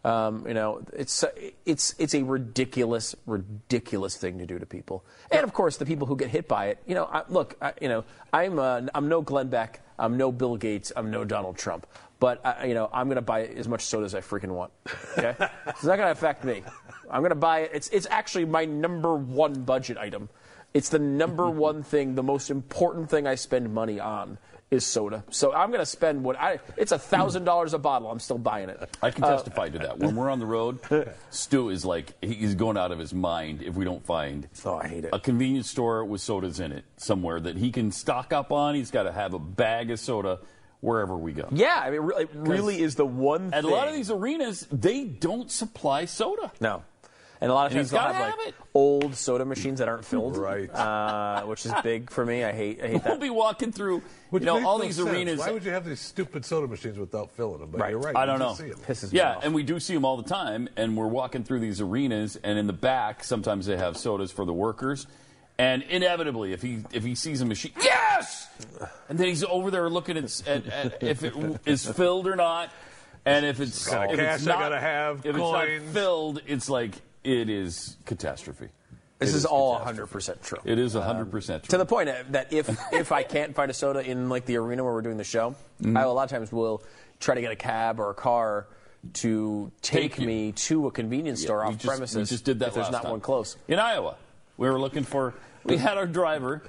Um, you know, it's it's it's a ridiculous, ridiculous thing to do to people. And, of course, the people who get hit by it, you know, I, look, I, you know, I'm uh, I'm no Glenn Beck. I'm no Bill Gates. I'm no Donald Trump. But, I, you know, I'm going to buy as much soda as I freaking want. Okay? It's not going to affect me. I'm going to buy it. It's, it's actually my number one budget item. It's the number one thing, the most important thing I spend money on. Is soda. So I'm going to spend what I... It's one thousand dollars a bottle. I'm still buying it. I can testify uh, to that. When we're on the road, Stu is like... He's going out of his mind if we don't find... Oh, I hate it. A convenience store with sodas in it somewhere that he can stock up on. He's got to have a bag of soda wherever we go. Yeah, I mean, it really is the one thing. At a lot of these arenas, they don't supply soda. No. And a lot of times they'll have, have like, it. old soda machines that aren't filled, right? Uh, which is big for me. I hate, I hate that. We'll be walking through, which you know, all these sense. arenas. Why would you have these stupid soda machines without filling them? But right. you're right. I don't know. See them. Pisses yeah, me off. And we do see them all the time, and we're walking through these arenas, and in the back, sometimes they have sodas for the workers. And inevitably, if he if he sees a machine, yes! And then he's over there looking at, at, at if it is filled or not. And if it's, oh, if cash it's not, I gotta have, if coins. It's not filled, it's like... It is catastrophe. This is, is all one hundred percent true. It is one hundred percent true. Um, to the point that if if I can't find a soda in like the arena where we're doing the show, mm-hmm. I a lot of times will try to get a cab or a car to take, take me to a convenience yeah, store off just, premises. We just did that if last there's not time. one close. In Iowa, we were looking for, we had our driver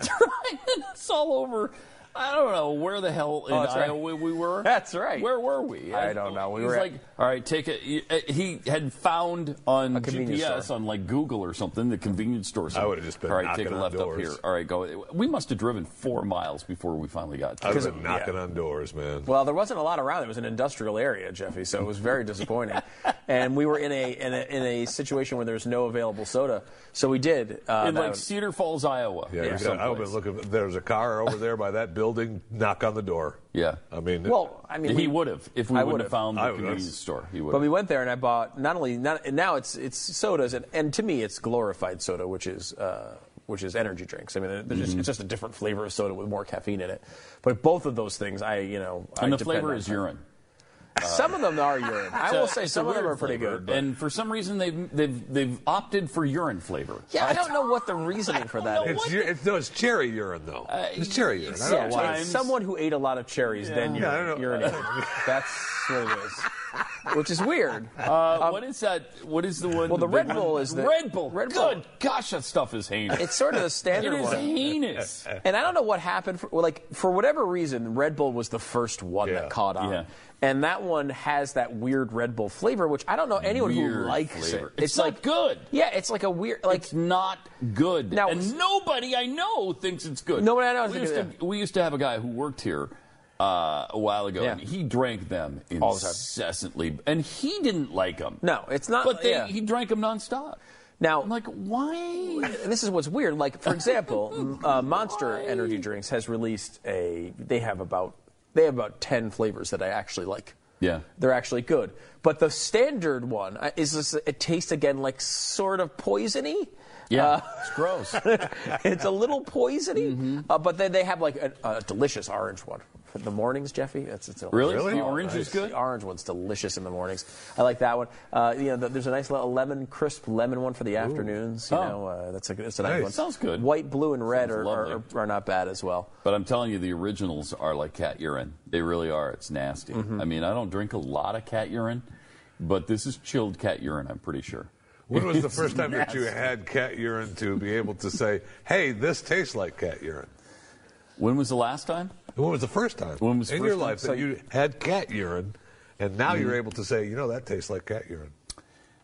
driving us all over. I don't know where the hell in oh, Iowa right. we were. That's right. Where were we? I, I don't know. We were like, at... all right, take it. He had found on G P S store. on like Google or something the convenience store. Somewhere. I would have just been. All right, take a left doors. up here. All right, go. We must have driven four miles before we finally got. To I was knocking yeah. on doors, man. Well, there wasn't a lot around. It was an industrial area, Jeffy, so it was very disappointing. And we were in a, in a in a situation where there was no available soda, so we did uh, in like was... Cedar Falls, Iowa. Yeah, yeah. I would have been looking. There's a car over there by that building. Building, knock on the door. Yeah, I mean, well, I mean, he would have if we would have found the convenience store. He would. But we went there, and I bought not only not, and now it's it's sodas, and, and to me, it's glorified soda, which is uh, which is energy drinks. I mean, they're, they're just, mm-hmm. it's just a different flavor of soda with more caffeine in it. But both of those things, I you know, and I the flavor is urine. Uh, some of them are urine. I will say some of them are pretty good. But. And for some reason, they've, they've, they've opted for urine flavor. Yeah, I don't know what the reasoning for that is. It's, it's, no, it's cherry urine, though. Uh, it's cherry urine. I don't know why. Someone who ate a lot of cherries yeah. then no, urinated. Uh, That's what it is. Which is weird. Uh, um, what is that? What is the one? Well, the, the Red Bull one? is the Red Bull. Red Bull. Good gosh, that stuff is heinous. It's sort of the standard one. It is one. heinous. And I don't know what happened. For, well, like for whatever reason, Red Bull was the first one yeah. that caught on, yeah. and that one has that weird Red Bull flavor, which I don't know anyone weird who likes flavor. it. It's, it's not like, good. Yeah, it's like a weird. Like it's not good. Now, and nobody I know thinks it's good. Nobody I know. We, used, it, to, yeah. we used to have a guy who worked here. Uh, a while ago, yeah. and he drank them incessantly, the and he didn't like them. No, it's not. But they, yeah. he drank them nonstop. Now, I'm like, why? And this is what's weird. Like, for example, uh, Monster why? Energy Drinks has released a. They have about they have about ten flavors that I actually like. Yeah, they're actually good. But the standard one is this. It tastes again like sort of poisony. Yeah, uh, it's gross. It's a little poisony, mm-hmm. uh, but then they have like a, a delicious orange one. in the mornings, Jeffy. It's, it's really? really? The orange nice. is good? The orange one's delicious in the mornings. I like that one. Uh, you know, the, there's a nice little lemon, crisp lemon one for the Ooh. afternoons. You oh. know, uh, that's a, that's a nice, nice one. Sounds good. White, blue, and red are, are, are not bad as well. But I'm telling you, the originals are like cat urine. They really are. It's nasty. Mm-hmm. I mean, I don't drink a lot of cat urine, but this is chilled cat urine, I'm pretty sure. When was the first time nasty. that you had cat urine to be able to say, hey, this tastes like cat urine? When was the last time? When was the first time when was the in first your time? life that so you had cat urine, and now mm-hmm. you're able to say, you know, that tastes like cat urine?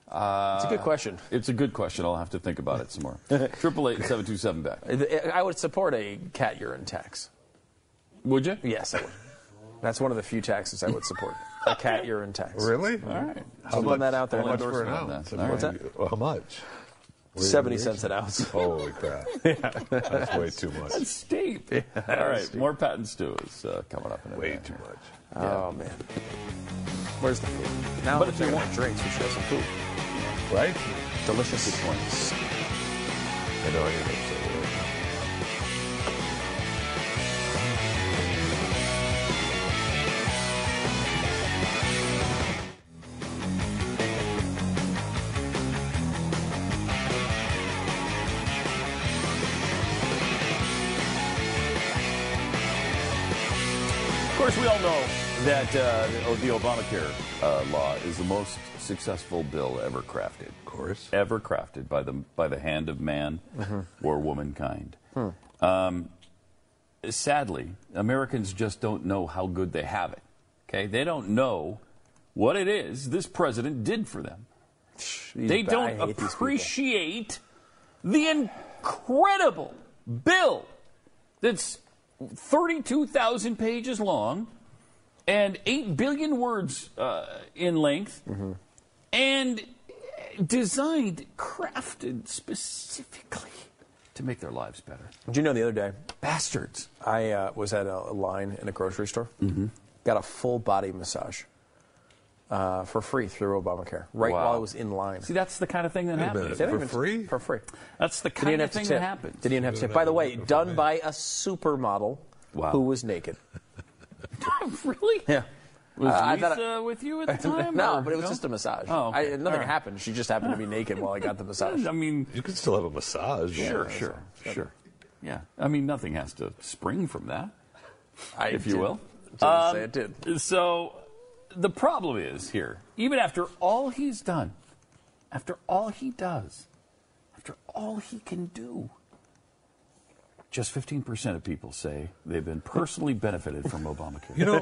Uh, it's a good question. It's a good question. I'll have to think about it some more. triple eight, seven two seven, B E C K. I would support a cat urine tax. Would you? Yes, I would. That's one of the few taxes I would support. A cat urine tax. Really? All right. How much, that out there. How much for an ounce? That. Right. What's that? How much? seventy cents an ounce. Holy crap. Yeah. That's, that's way too much. That's steep. Yeah, that All right, steep. More Patton Stew is uh, coming up in a way minute. Way too much. Yeah. Oh, man. Where's the food? Now but if you want drinks, we should have some food. Right? Delicious ones. I know you think so. That uh, the, the Obamacare uh, law is the most successful bill ever crafted. Of course. Ever crafted by the by the hand of man mm-hmm. or womankind. Hmm. Um, sadly, Americans just don't know how good they have it. Okay, they don't know what it is this president did for them. Jeez, they don't appreciate the incredible bill that's thirty-two thousand pages long. And eight billion words uh, in length, mm-hmm. and designed, crafted specifically to make their lives better. Did you know the other day? Bastards. I uh, was at a line in a grocery store, mm-hmm. got a full body massage uh, for free through Obamacare, right wow. while I was in line. See, that's the kind of thing that happens. For even, free? For free. That's the kind of thing that happens. Didn't even have to tip. By the way, done man. by a supermodel wow. who was naked. Really? Yeah. Was uh, Lisa I thought it, with you at the time? No, or, but it was no? just a massage. Oh, okay. I, nothing right. happened. She just happened to be naked while I got the massage. I mean, you could still have a massage. Sure, yeah, sure, so. sure. Yeah. I mean, nothing has to spring from that, I if did. you will. I um, say it did. So the problem is here, even after all he's done, after all he does, after all he can do, just fifteen percent of people say they've been personally benefited from Obamacare. You know,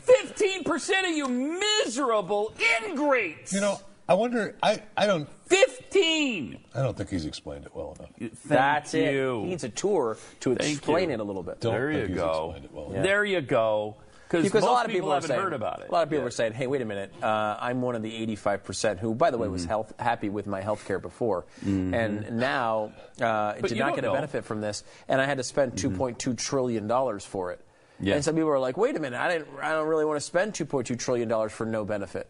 fifteen percent of you miserable ingrates. You know, I wonder, I, I don't... fifteen! I don't think he's explained it well enough. Thank That's you. It. He needs a tour to Thank explain you. it a little bit. Don't there, you he's well yeah. there you go. There you go. Because a lot of people, people haven't saying, heard about it. A lot of people yeah. are saying, hey, wait a minute, uh, I'm one of the eighty-five percent who, by the way, mm-hmm. was health happy with my health care before, mm-hmm. and now... Uh, did not get know. a benefit from this, and I had to spend mm-hmm. two point two trillion dollars for it. Yeah. And some people are like, "Wait a minute, I didn't. I don't really want to spend two point two trillion dollars for no benefit."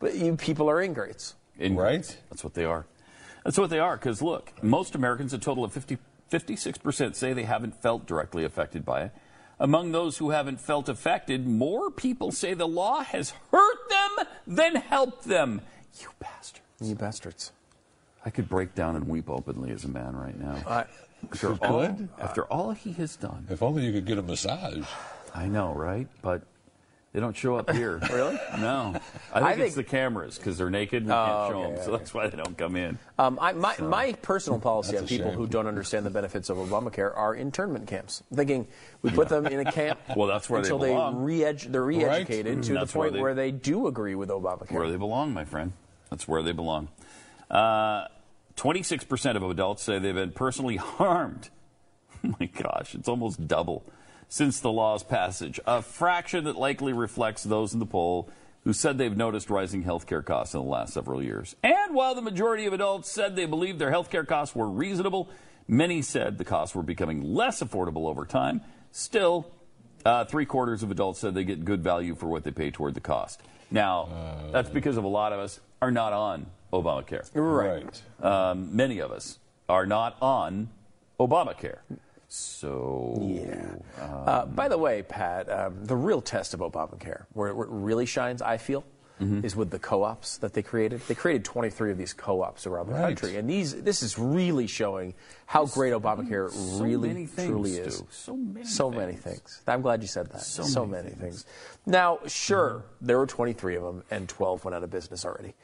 But you people are ingrates. Ingrates. Right? That's what they are. That's what they are. Because look, most Americans, a total of fifty, fifty-six percent, say they haven't felt directly affected by it. Among those who haven't felt affected, more people say the law has hurt them than helped them. You bastards. You bastards. I could break down and weep openly as a man right now. Uh, after, all, after all he has done. If only you could get a massage. I know, right? But they don't show up here. Really? No. I think, I think it's the cameras because they're naked and we oh, can't show okay, them. Okay. So that's why they don't come in. Um, I, my, so, my personal policy on people shame. who don't understand the benefits of Obamacare are internment camps. Thinking we put them in a camp well, that's where until they they re-edu- they're re-educated right? to that's the point where they, where they do agree with Obamacare. Where they belong, my friend. That's where they belong. Uh, twenty-six percent of adults say they've been personally harmed. Oh my gosh, it's almost double since the law's passage. A fraction that likely reflects those in the poll who said they've noticed rising health care costs in the last several years. And while the majority of adults said they believed their health care costs were reasonable, many said the costs were becoming less affordable over time. Still, uh, three-quarters of adults said they get good value for what they pay toward the cost. Now, uh, that's because of a lot of us are not on Obamacare. Right. Um, many of us are not on Obamacare. So, yeah. Um, uh, by the way, Pat, um, the real test of Obamacare, where it really shines, I feel, mm-hmm. is with the co-ops that they created. They created twenty-three of these co-ops around the right. country, and these this is really showing how There's great Obamacare so really truly is. Stu. So many, so things. many things. I'm glad you said that. So, so many, many things. things. Now, sure, mm-hmm. there were twenty-three of them, and twelve went out of business already.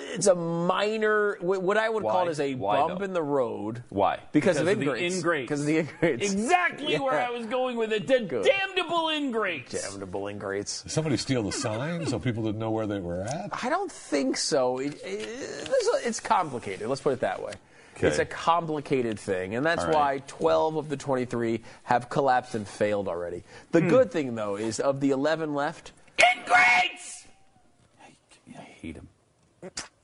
It's a minor, what I would Why? call it is a Why bump though? in the road. Why? Because, because of, of ingrates. Because of the ingrates. Exactly yeah. where I was going with it. The Good. damnable ingrates. Damnable ingrates. Did somebody steal the sign so people didn't know where they were at? I don't think so. It, it, it's complicated. Let's put it that way. Okay. It's a complicated thing, and that's right. why twelve of the twenty-three have collapsed and failed already. The mm. good thing, though, is of the eleven left, ingrates! I, I hate them.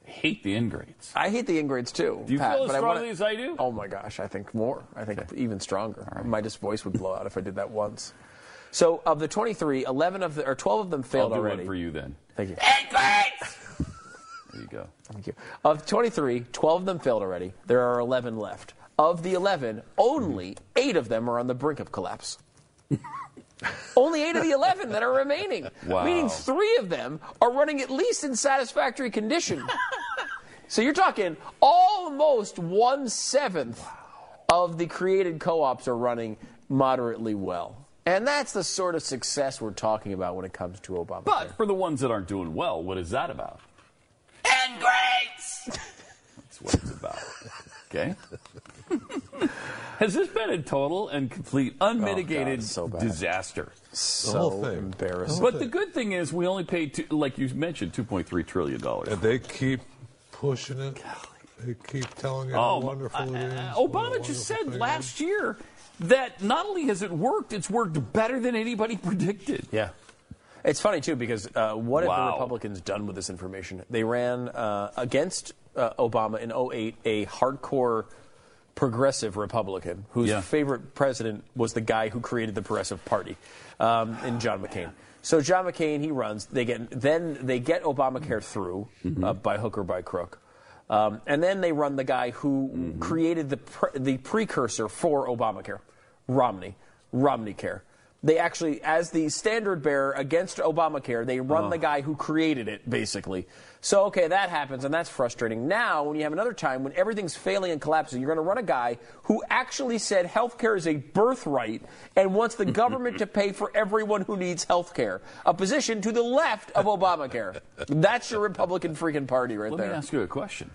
Hate the ingrates. I hate the ingrates too. Do you Pat, feel as strongly I wanna, as I do? Oh my gosh, I think more. I think okay. even stronger. Right. My just voice would blow out if I did that once. So of the twenty-three, eleven of the, or twelve of them failed I'll do already. One for you then. Thank you. Ingrates. There you go. Thank you. Of twenty-three, twelve of them failed already. There are eleven left. Of the eleven, only eight of them are on the brink of collapse. Only eight of the eleven that are remaining. Wow. Meaning three of them are running at least in satisfactory condition. So you're talking almost one-seventh wow. of the created co-ops are running moderately well. And that's the sort of success we're talking about when it comes to Obamacare. But for the ones that aren't doing well, what is that about? Ingrates! That's what it's about. Okay. Has this been a total and complete unmitigated oh, God, so disaster? So embarrassing. But the good thing is we only paid, two, like you mentioned, two point three trillion dollars. And they keep pushing it. They keep telling it oh, how wonderful uh, it is. Uh, Obama just said last year that not only has it worked, it's worked better than anybody predicted. Yeah. It's funny, too, because uh, what wow. have the Republicans done with this information? They ran uh, against uh, Obama in oh eight, a hardcore progressive Republican whose yeah. favorite president was the guy who created the Progressive Party, um, in John McCain. So John McCain, he runs. They get then they get Obamacare through mm-hmm. uh, by hook or by crook, um, and then they run the guy who mm-hmm. created the pre- the precursor for Obamacare, Romney, Romneycare. They actually, as the standard bearer against Obamacare, they run oh. the guy who created it, basically. So, okay, that happens, and that's frustrating. Now, when you have another time when everything's failing and collapsing, you're going to run a guy who actually said health care is a birthright and wants the government to pay for everyone who needs health care, a position to the left of Obamacare. That's your Republican freaking party right Let there. Let me ask you a question.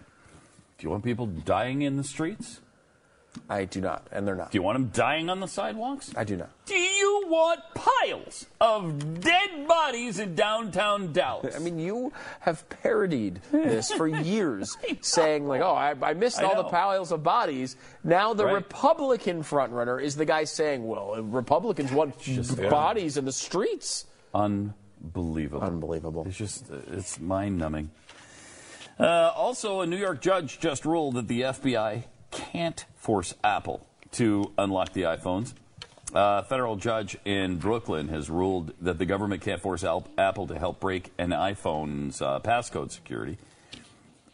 Do you want people dying in the streets? I do not, and they're not. Do you want them dying on the sidewalks? I do not. Do you want piles of dead bodies in downtown Dallas? I mean, you have parodied this for years, saying, like, oh, I, I missed I all know. the piles of bodies. Now the right. Republican frontrunner is the guy saying, well, Republicans want just b- bodies in the streets. Unbelievable. Unbelievable. It's just, it's mind-numbing. Uh, also, a New York judge just ruled that the F B I can't force Apple to unlock the iPhones. A uh, federal judge in Brooklyn has ruled that the government can't force Al- Apple to help break an iPhone's uh, passcode security.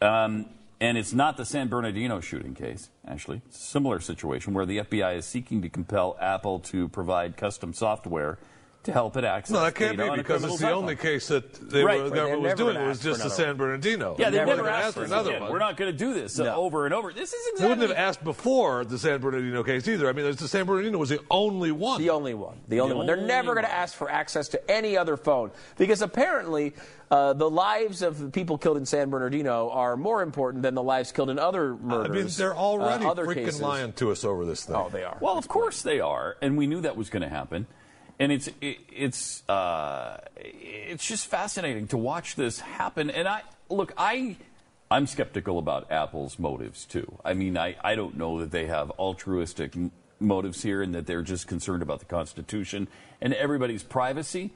Um, and it's not the San Bernardino shooting case, actually. It's a similar situation where the F B I is seeking to compel Apple to provide custom software to help it access No, that can't be, because it's the iPhone. only case that they right. were, the government was doing. It was just the San Bernardino. Yeah, they never asked for another one. one. We're not going to do this uh, no. over and over. This is exactly... They wouldn't have asked before the San Bernardino case either. I mean, the San Bernardino was the only one. The only one. The only the one. Only They're never going to ask for access to any other phone, because apparently uh, the lives of the people killed in San Bernardino are more important than the lives killed in other murders. I mean, they're already uh, freaking cases. lying to us over this thing. Oh, they are. Well, That's of course great. they are, and we knew that was going to happen. And it's it, it's uh, it's just fascinating to watch this happen. And I look, I I'm skeptical about Apple's motives too. I mean, I, I don't know that they have altruistic m- motives here, and that they're just concerned about the Constitution and everybody's privacy,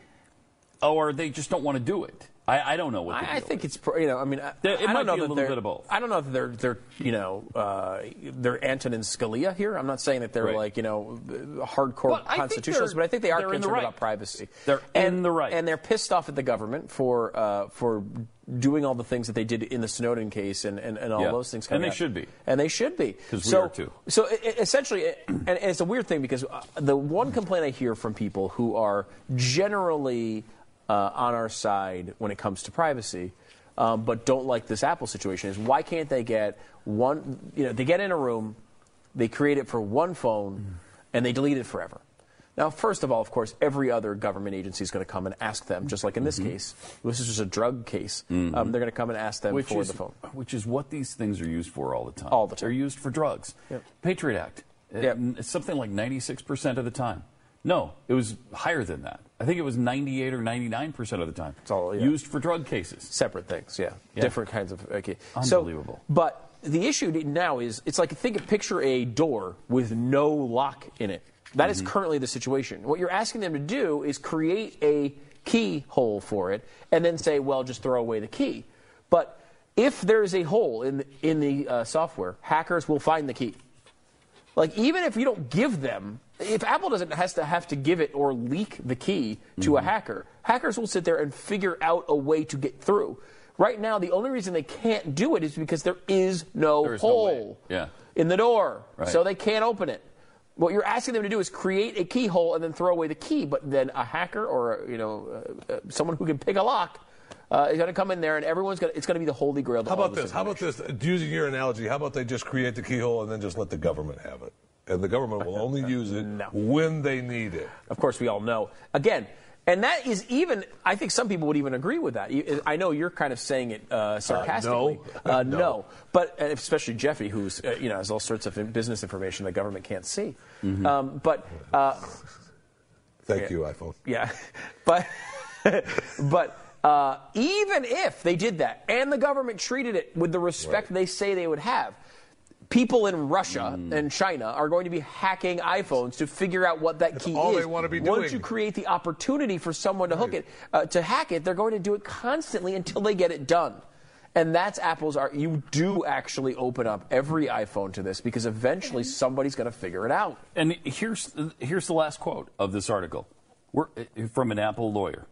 or they just don't want to do it. I, I don't know what. The I, I think is. it's you know I mean I, it I don't might know be a little bit of both. I don't know if they're they're you know uh, they're Antonin Scalia here. I'm not saying that they're right. like you know hardcore well, constitutionalists, but I think they are concerned the right. about privacy. They're and, in the right, and they're pissed off at the government for uh, for doing all the things that they did in the Snowden case and, and, and all yeah. those things. And they out. should be. And they should be because we so, are too. So it, essentially, it, and it's a weird thing because the one complaint I hear from people who are generally Uh, on our side when it comes to privacy, um, but don't like this Apple situation is why can't they get one, you know, they get in a room, they create it for one phone, and they delete it forever. Now, first of all, of course, every other government agency is going to come and ask them, just like in this mm-hmm. case, this is just a drug case, mm-hmm. um, they're going to come and ask them which for is, the phone. Which is what these things are used for all the time. All the time. They're used for drugs. Yep. Patriot Act, yep. It's something like ninety-six percent of the time. No, it was higher than that. I think it was ninety-eight or ninety-nine percent of the time. It's all yeah. used for drug cases. Separate things, yeah. yeah. Different kinds of okay. Unbelievable. So, but the issue now is it's like think picture a door with no lock in it. That mm-hmm. is currently the situation. What you're asking them to do is create a keyhole for it and then say, well, just throw away the key. But if there is a hole in the, in the uh, software, hackers will find the key. Like even if you don't give them, if Apple doesn't has to have to give it or leak the key to mm-hmm. a hacker, hackers will sit there and figure out a way to get through. Right now, the only reason they can't do it is because there is no there is hole no yeah. in the door, right. so they can't open it. What you're asking them to do is create a keyhole and then throw away the key. But then a hacker or you know uh, uh, someone who can pick a lock. Uh, it's going to come in there, and everyone's going. It's going to be the holy grail. How about this? How about this? Using your analogy, how about they just create the keyhole and then just let the government have it, and the government will only use it no. when they need it. Of course, we all know. Again, and that is even. I think some people would even agree with that. I know you're kind of saying it uh, sarcastically. Uh, no. Uh, no, no, but especially Jeffy, who's uh, you know has all sorts of business information the government can't see. Mm-hmm. Um, but uh, thank yeah. you, iPhone. Yeah, but but. Uh, even if they did that and the government treated it with the respect right. they say they would have, people in Russia mm. and China are going to be hacking iPhones to figure out what that That's key all is. They want to be doing. Once you create the opportunity for someone to hook right. it, uh, to hack it, they're going to do it constantly until they get it done. And that's Apple's art. You do actually open up every iPhone to this because eventually somebody's going to figure it out. And here's here's the last quote of this article We're, from an Apple lawyer.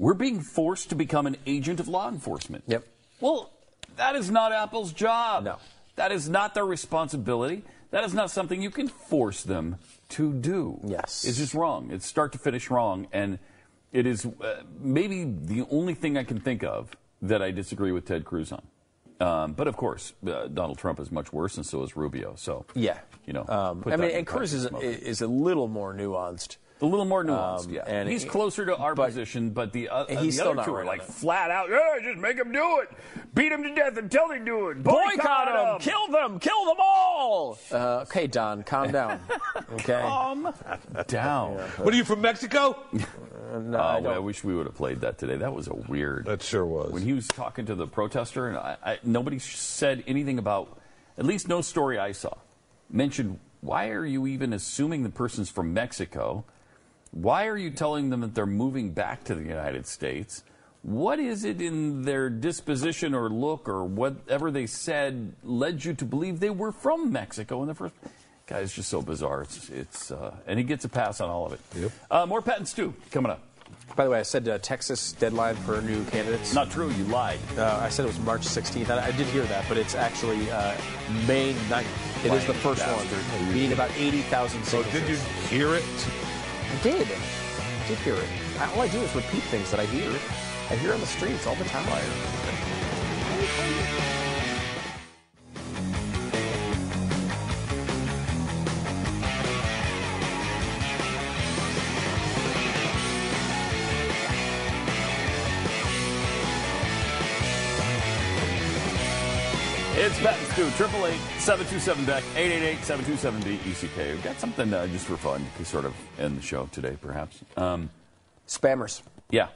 We're being forced to become an agent of law enforcement. Yep. Well, that is not Apple's job. No. That is not their responsibility. That is not something you can force them to do. Yes. It's just wrong. It's start to finish wrong. And it is uh, maybe the only thing I can think of that I disagree with Ted Cruz on. Um, but, of course, uh, Donald Trump is much worse, and so is Rubio. So, yeah. You know, um, I mean, and Cruz is, is a little more nuanced. A little more nuanced, um, yeah. And he's he, closer to our but, position, but the, uh, he's the other two are like flat out, yeah, just make them do it. Beat them to death until they do it. Boycott, Boycott them. Kill them. Kill them all. Uh, okay, Don, calm down. Okay. Calm down. Yeah. What are you, from Mexico? Uh, no, uh, I, well, I wish we would have played that today. That was a weird. That sure was. When he was talking to the protester, and I, I, nobody said anything about, at least no story I saw, mentioned, why are you even assuming the person's from Mexico? Why are you telling them that they're moving back to the United States? What is it in their disposition or look or whatever they said led you to believe they were from Mexico in the first place? Guy, it's just so bizarre. It's, it's uh, and he gets a pass on all of it. Yep. Uh, more patents, too, coming up. By the way, I said uh, Texas deadline for new candidates. Not true. You lied. Uh, I said it was March sixteenth. I, I did hear that, but it's actually uh, May ninth. It Why is the first one. We need about eighty thousand signatures. So did you hear it? I did. I did hear it. All I do is repeat things that I hear. I hear on the streets all the time. It's Pat and Stu, eight eight eight, seven two seven B E C K, eight eight eight, seven two seven B E C K. We've got something uh, just for fun to sort of end the show today, perhaps. Um, Spammers. Yeah.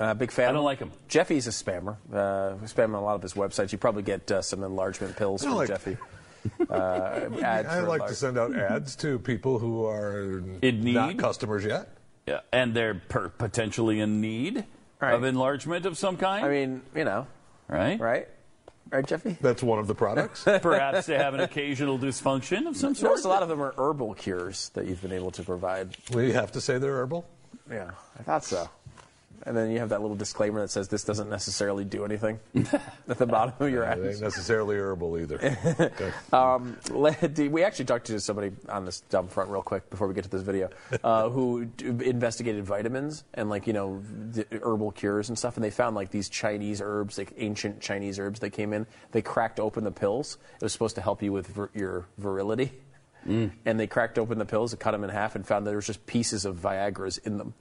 Uh, big fan. I don't like him. Jeffy's a spammer. Uh, we spam on a lot of his websites. You probably get uh, some enlargement pills from like Jeffy. uh, I like to send out ads to people who are not customers yet. Yeah, and they're per- potentially in need. right. of enlargement of some kind? I mean, you know. Right? Right? Right, Jeffy? That's one of the products. Perhaps they have an occasional dysfunction of some sort. Notice a lot of them are herbal cures that you've been able to provide. We have to say they're herbal? Yeah, I thought so. And then you have that little disclaimer that says this doesn't necessarily do anything at the bottom of your ad. It ain't necessarily herbal either. um, we actually talked to somebody on this dumb front real quick before we get to this video uh, who investigated vitamins and, like, you know, herbal cures and stuff. And they found, like, these Chinese herbs, like ancient Chinese herbs that came in. They cracked open the pills. It was supposed to help you with vir- your virility. Mm. And they cracked open the pills and cut them in half and found that there was just pieces of Viagra's in them.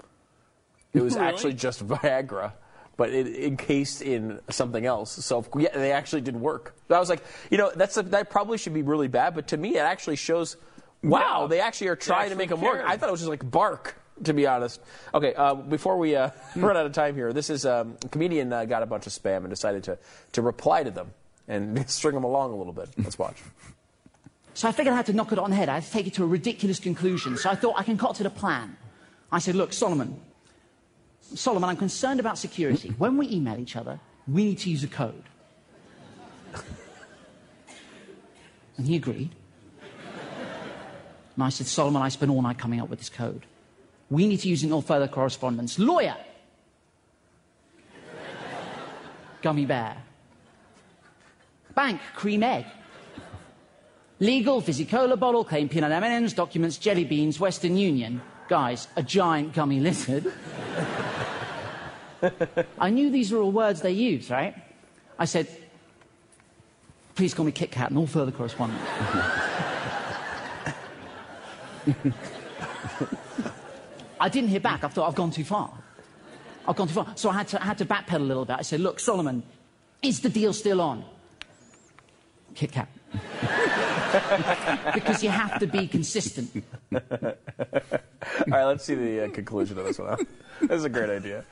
It was really? actually just Viagra, but it, encased in something else. So, yeah, they actually did work. I was like, you know, that's a, that probably should be really bad, but to me it actually shows, wow, yeah. they actually are trying actually to make them work. I thought it was just like bark, to be honest. Okay, uh, before we uh, run out of time here, this is um, a comedian uh, got a bunch of spam and decided to, to reply to them and string them along a little bit. Let's watch. So I figured I had to knock it on the head. I had to take it to a ridiculous conclusion. So I thought I concocted a plan. I said, look, Solomon... Solomon, I'm concerned about security. When we email each other, we need to use a code. And he agreed. And I said, Solomon, I spent all night coming up with this code. We need to use it in all further correspondence. Lawyer! Gummy bear. Bank, cream egg. Legal, fizzy cola bottle, claim peanut M and M's, documents, jelly beans, Western Union. Guys, a giant gummy lizard. I knew these were all words they used, right? I said, please call me Kit Kat and all further correspondence. I didn't hear back. I thought, I've gone too far. I've gone too far. So I had to, I had to backpedal a little bit. I said, look, Solomon, is the deal still on? Kit Kat. Because you have to be consistent. All right, let's see the uh, conclusion of this one. Huh? This is a great idea.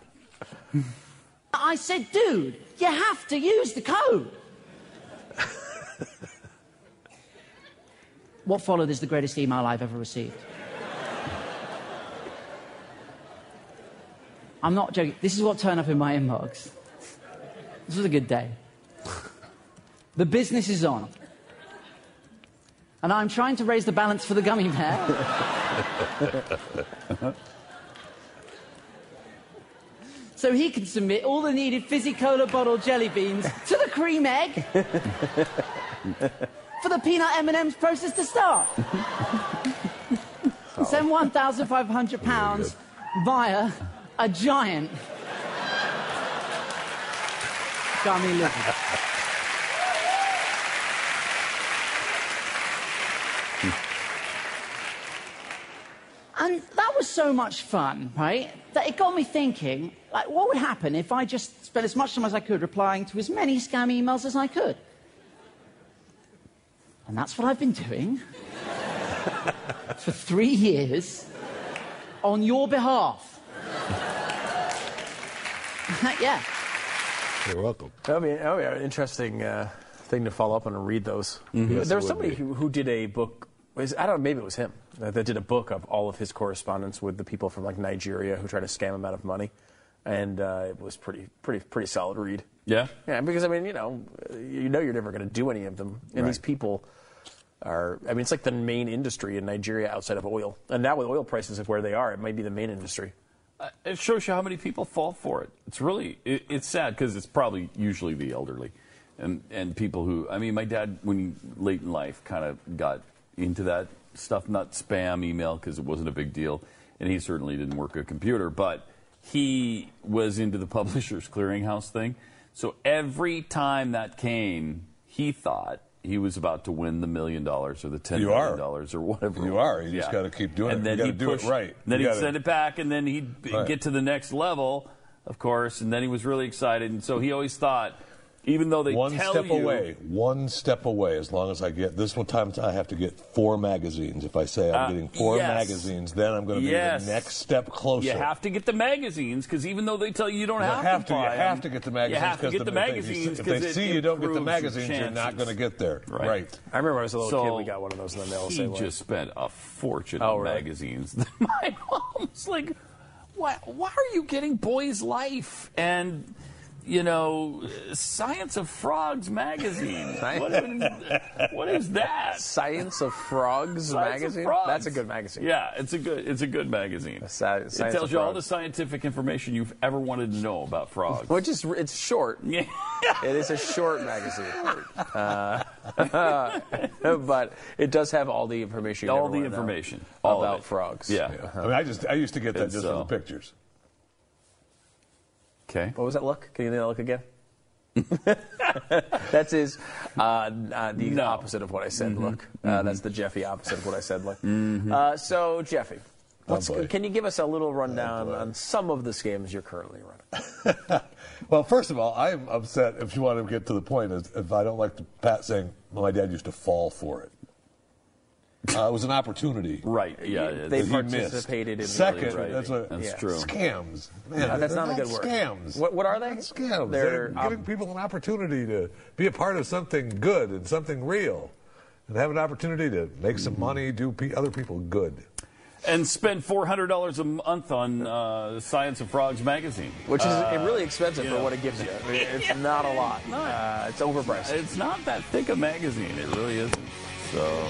I said, dude, you have to use the code. What followed is the greatest email I've ever received. I'm not joking. This is what turned up in my inbox. This was a good day. The business is on. And I'm trying to raise the balance for the gummy bear. So he can submit all the needed fizzy cola bottle jelly beans to the cream egg for the peanut M and M's process to start. Oh. Send one thousand five hundred pounds via a giant gummy lizard. And that was so much fun, right, that it got me thinking, like, what would happen if I just spent as much time as I could replying to as many scam emails as I could? And that's what I've been doing for three years on your behalf. Yeah. You're welcome. That would be, that would be an interesting uh, thing to follow up on and read those. Mm-hmm. Yes, there was somebody who, who did a book. I don't know, maybe it was him, uh, that did a book of all of his correspondence with the people from, like, Nigeria who tried to scam him out of money. And uh, it was pretty, pretty, pretty solid read. Yeah? Yeah, because, I mean, you know, you know you're never going to do any of them. And right. These people are, I mean, it's like the main industry in Nigeria outside of oil. And now with oil prices of where they are, it might be the main industry. Uh, it shows you how many people fall for it. It's really, it, it's sad because it's probably usually the elderly and, and people who, I mean, my dad, when he, late in life, kind of got into that stuff, not spam email because it wasn't a big deal, and he certainly didn't work a computer, but he was into the Publishers Clearinghouse thing. So every time that came, he thought he was about to win the million dollars or the ten you million are. dollars or whatever. You are. You yeah. just got to keep doing and it. And then he do pushed, it right. Then you he'd gotta, send it back, and then he'd right. get to the next level, of course, and then he was really excited, and so he always thought, even though they one tell step you, away, one step away. As long as I get this one time, I have to get four magazines. If I say I'm uh, getting four yes. magazines, then I'm going to be yes. the next step closer. You have to get the magazines because even though they tell you you don't you have, have to, buy to you them, have to get the magazines. You have to get the, the magazines. If they, they see you don't get the magazines, your you're not going to get there. Right. right. I remember as a little so kid, we got one of those in the mail. He just spent a fortune oh, on right. magazines. My mom was like, why, why are you getting Boy's Life and, you know, Science of Frogs magazine? What, even, what is that? Science of Frogs Science magazine? Of Frogs. That's a good magazine. Yeah, it's a good it's a good magazine. A sci- it tells you frogs. all the scientific information you've ever wanted to know about frogs. Which is, it's short. Yeah. It is a short magazine. Uh, but it does have all the information you all the information all about frogs. Yeah. yeah. Uh-huh. I mean, I just I used to get that it's, just from uh, the pictures. Okay. What was that look? Can you do that look again? That's his, uh, uh, the no. opposite of what I said mm-hmm. look. Uh, mm-hmm. That's the Jeffy opposite of what I said look. Mm-hmm. Uh, so, Jeffy, what's, oh can you give us a little rundown oh on some of the scams you're currently running? Well, first of all, I'm upset, if you want to get to the point, if I don't like the Pat saying, well, my dad used to fall for it. Uh, it was an opportunity. Right, yeah. yeah. They participated in the Second, that's, what, that's yeah. true. Scams. Man, no, that's not, not a good word. Scams. What, what are they? Not scams. They're, they're giving um, people an opportunity to be a part of something good and something real and have an opportunity to make some money, do pe- other people good. And spend four hundred dollars a month on uh, Science of Frogs magazine. Which is uh, really expensive for know. what it gives you. I mean, it's yeah, not a lot. It's, not. Uh, it's overpriced. It's not that thick a magazine. It really isn't. So...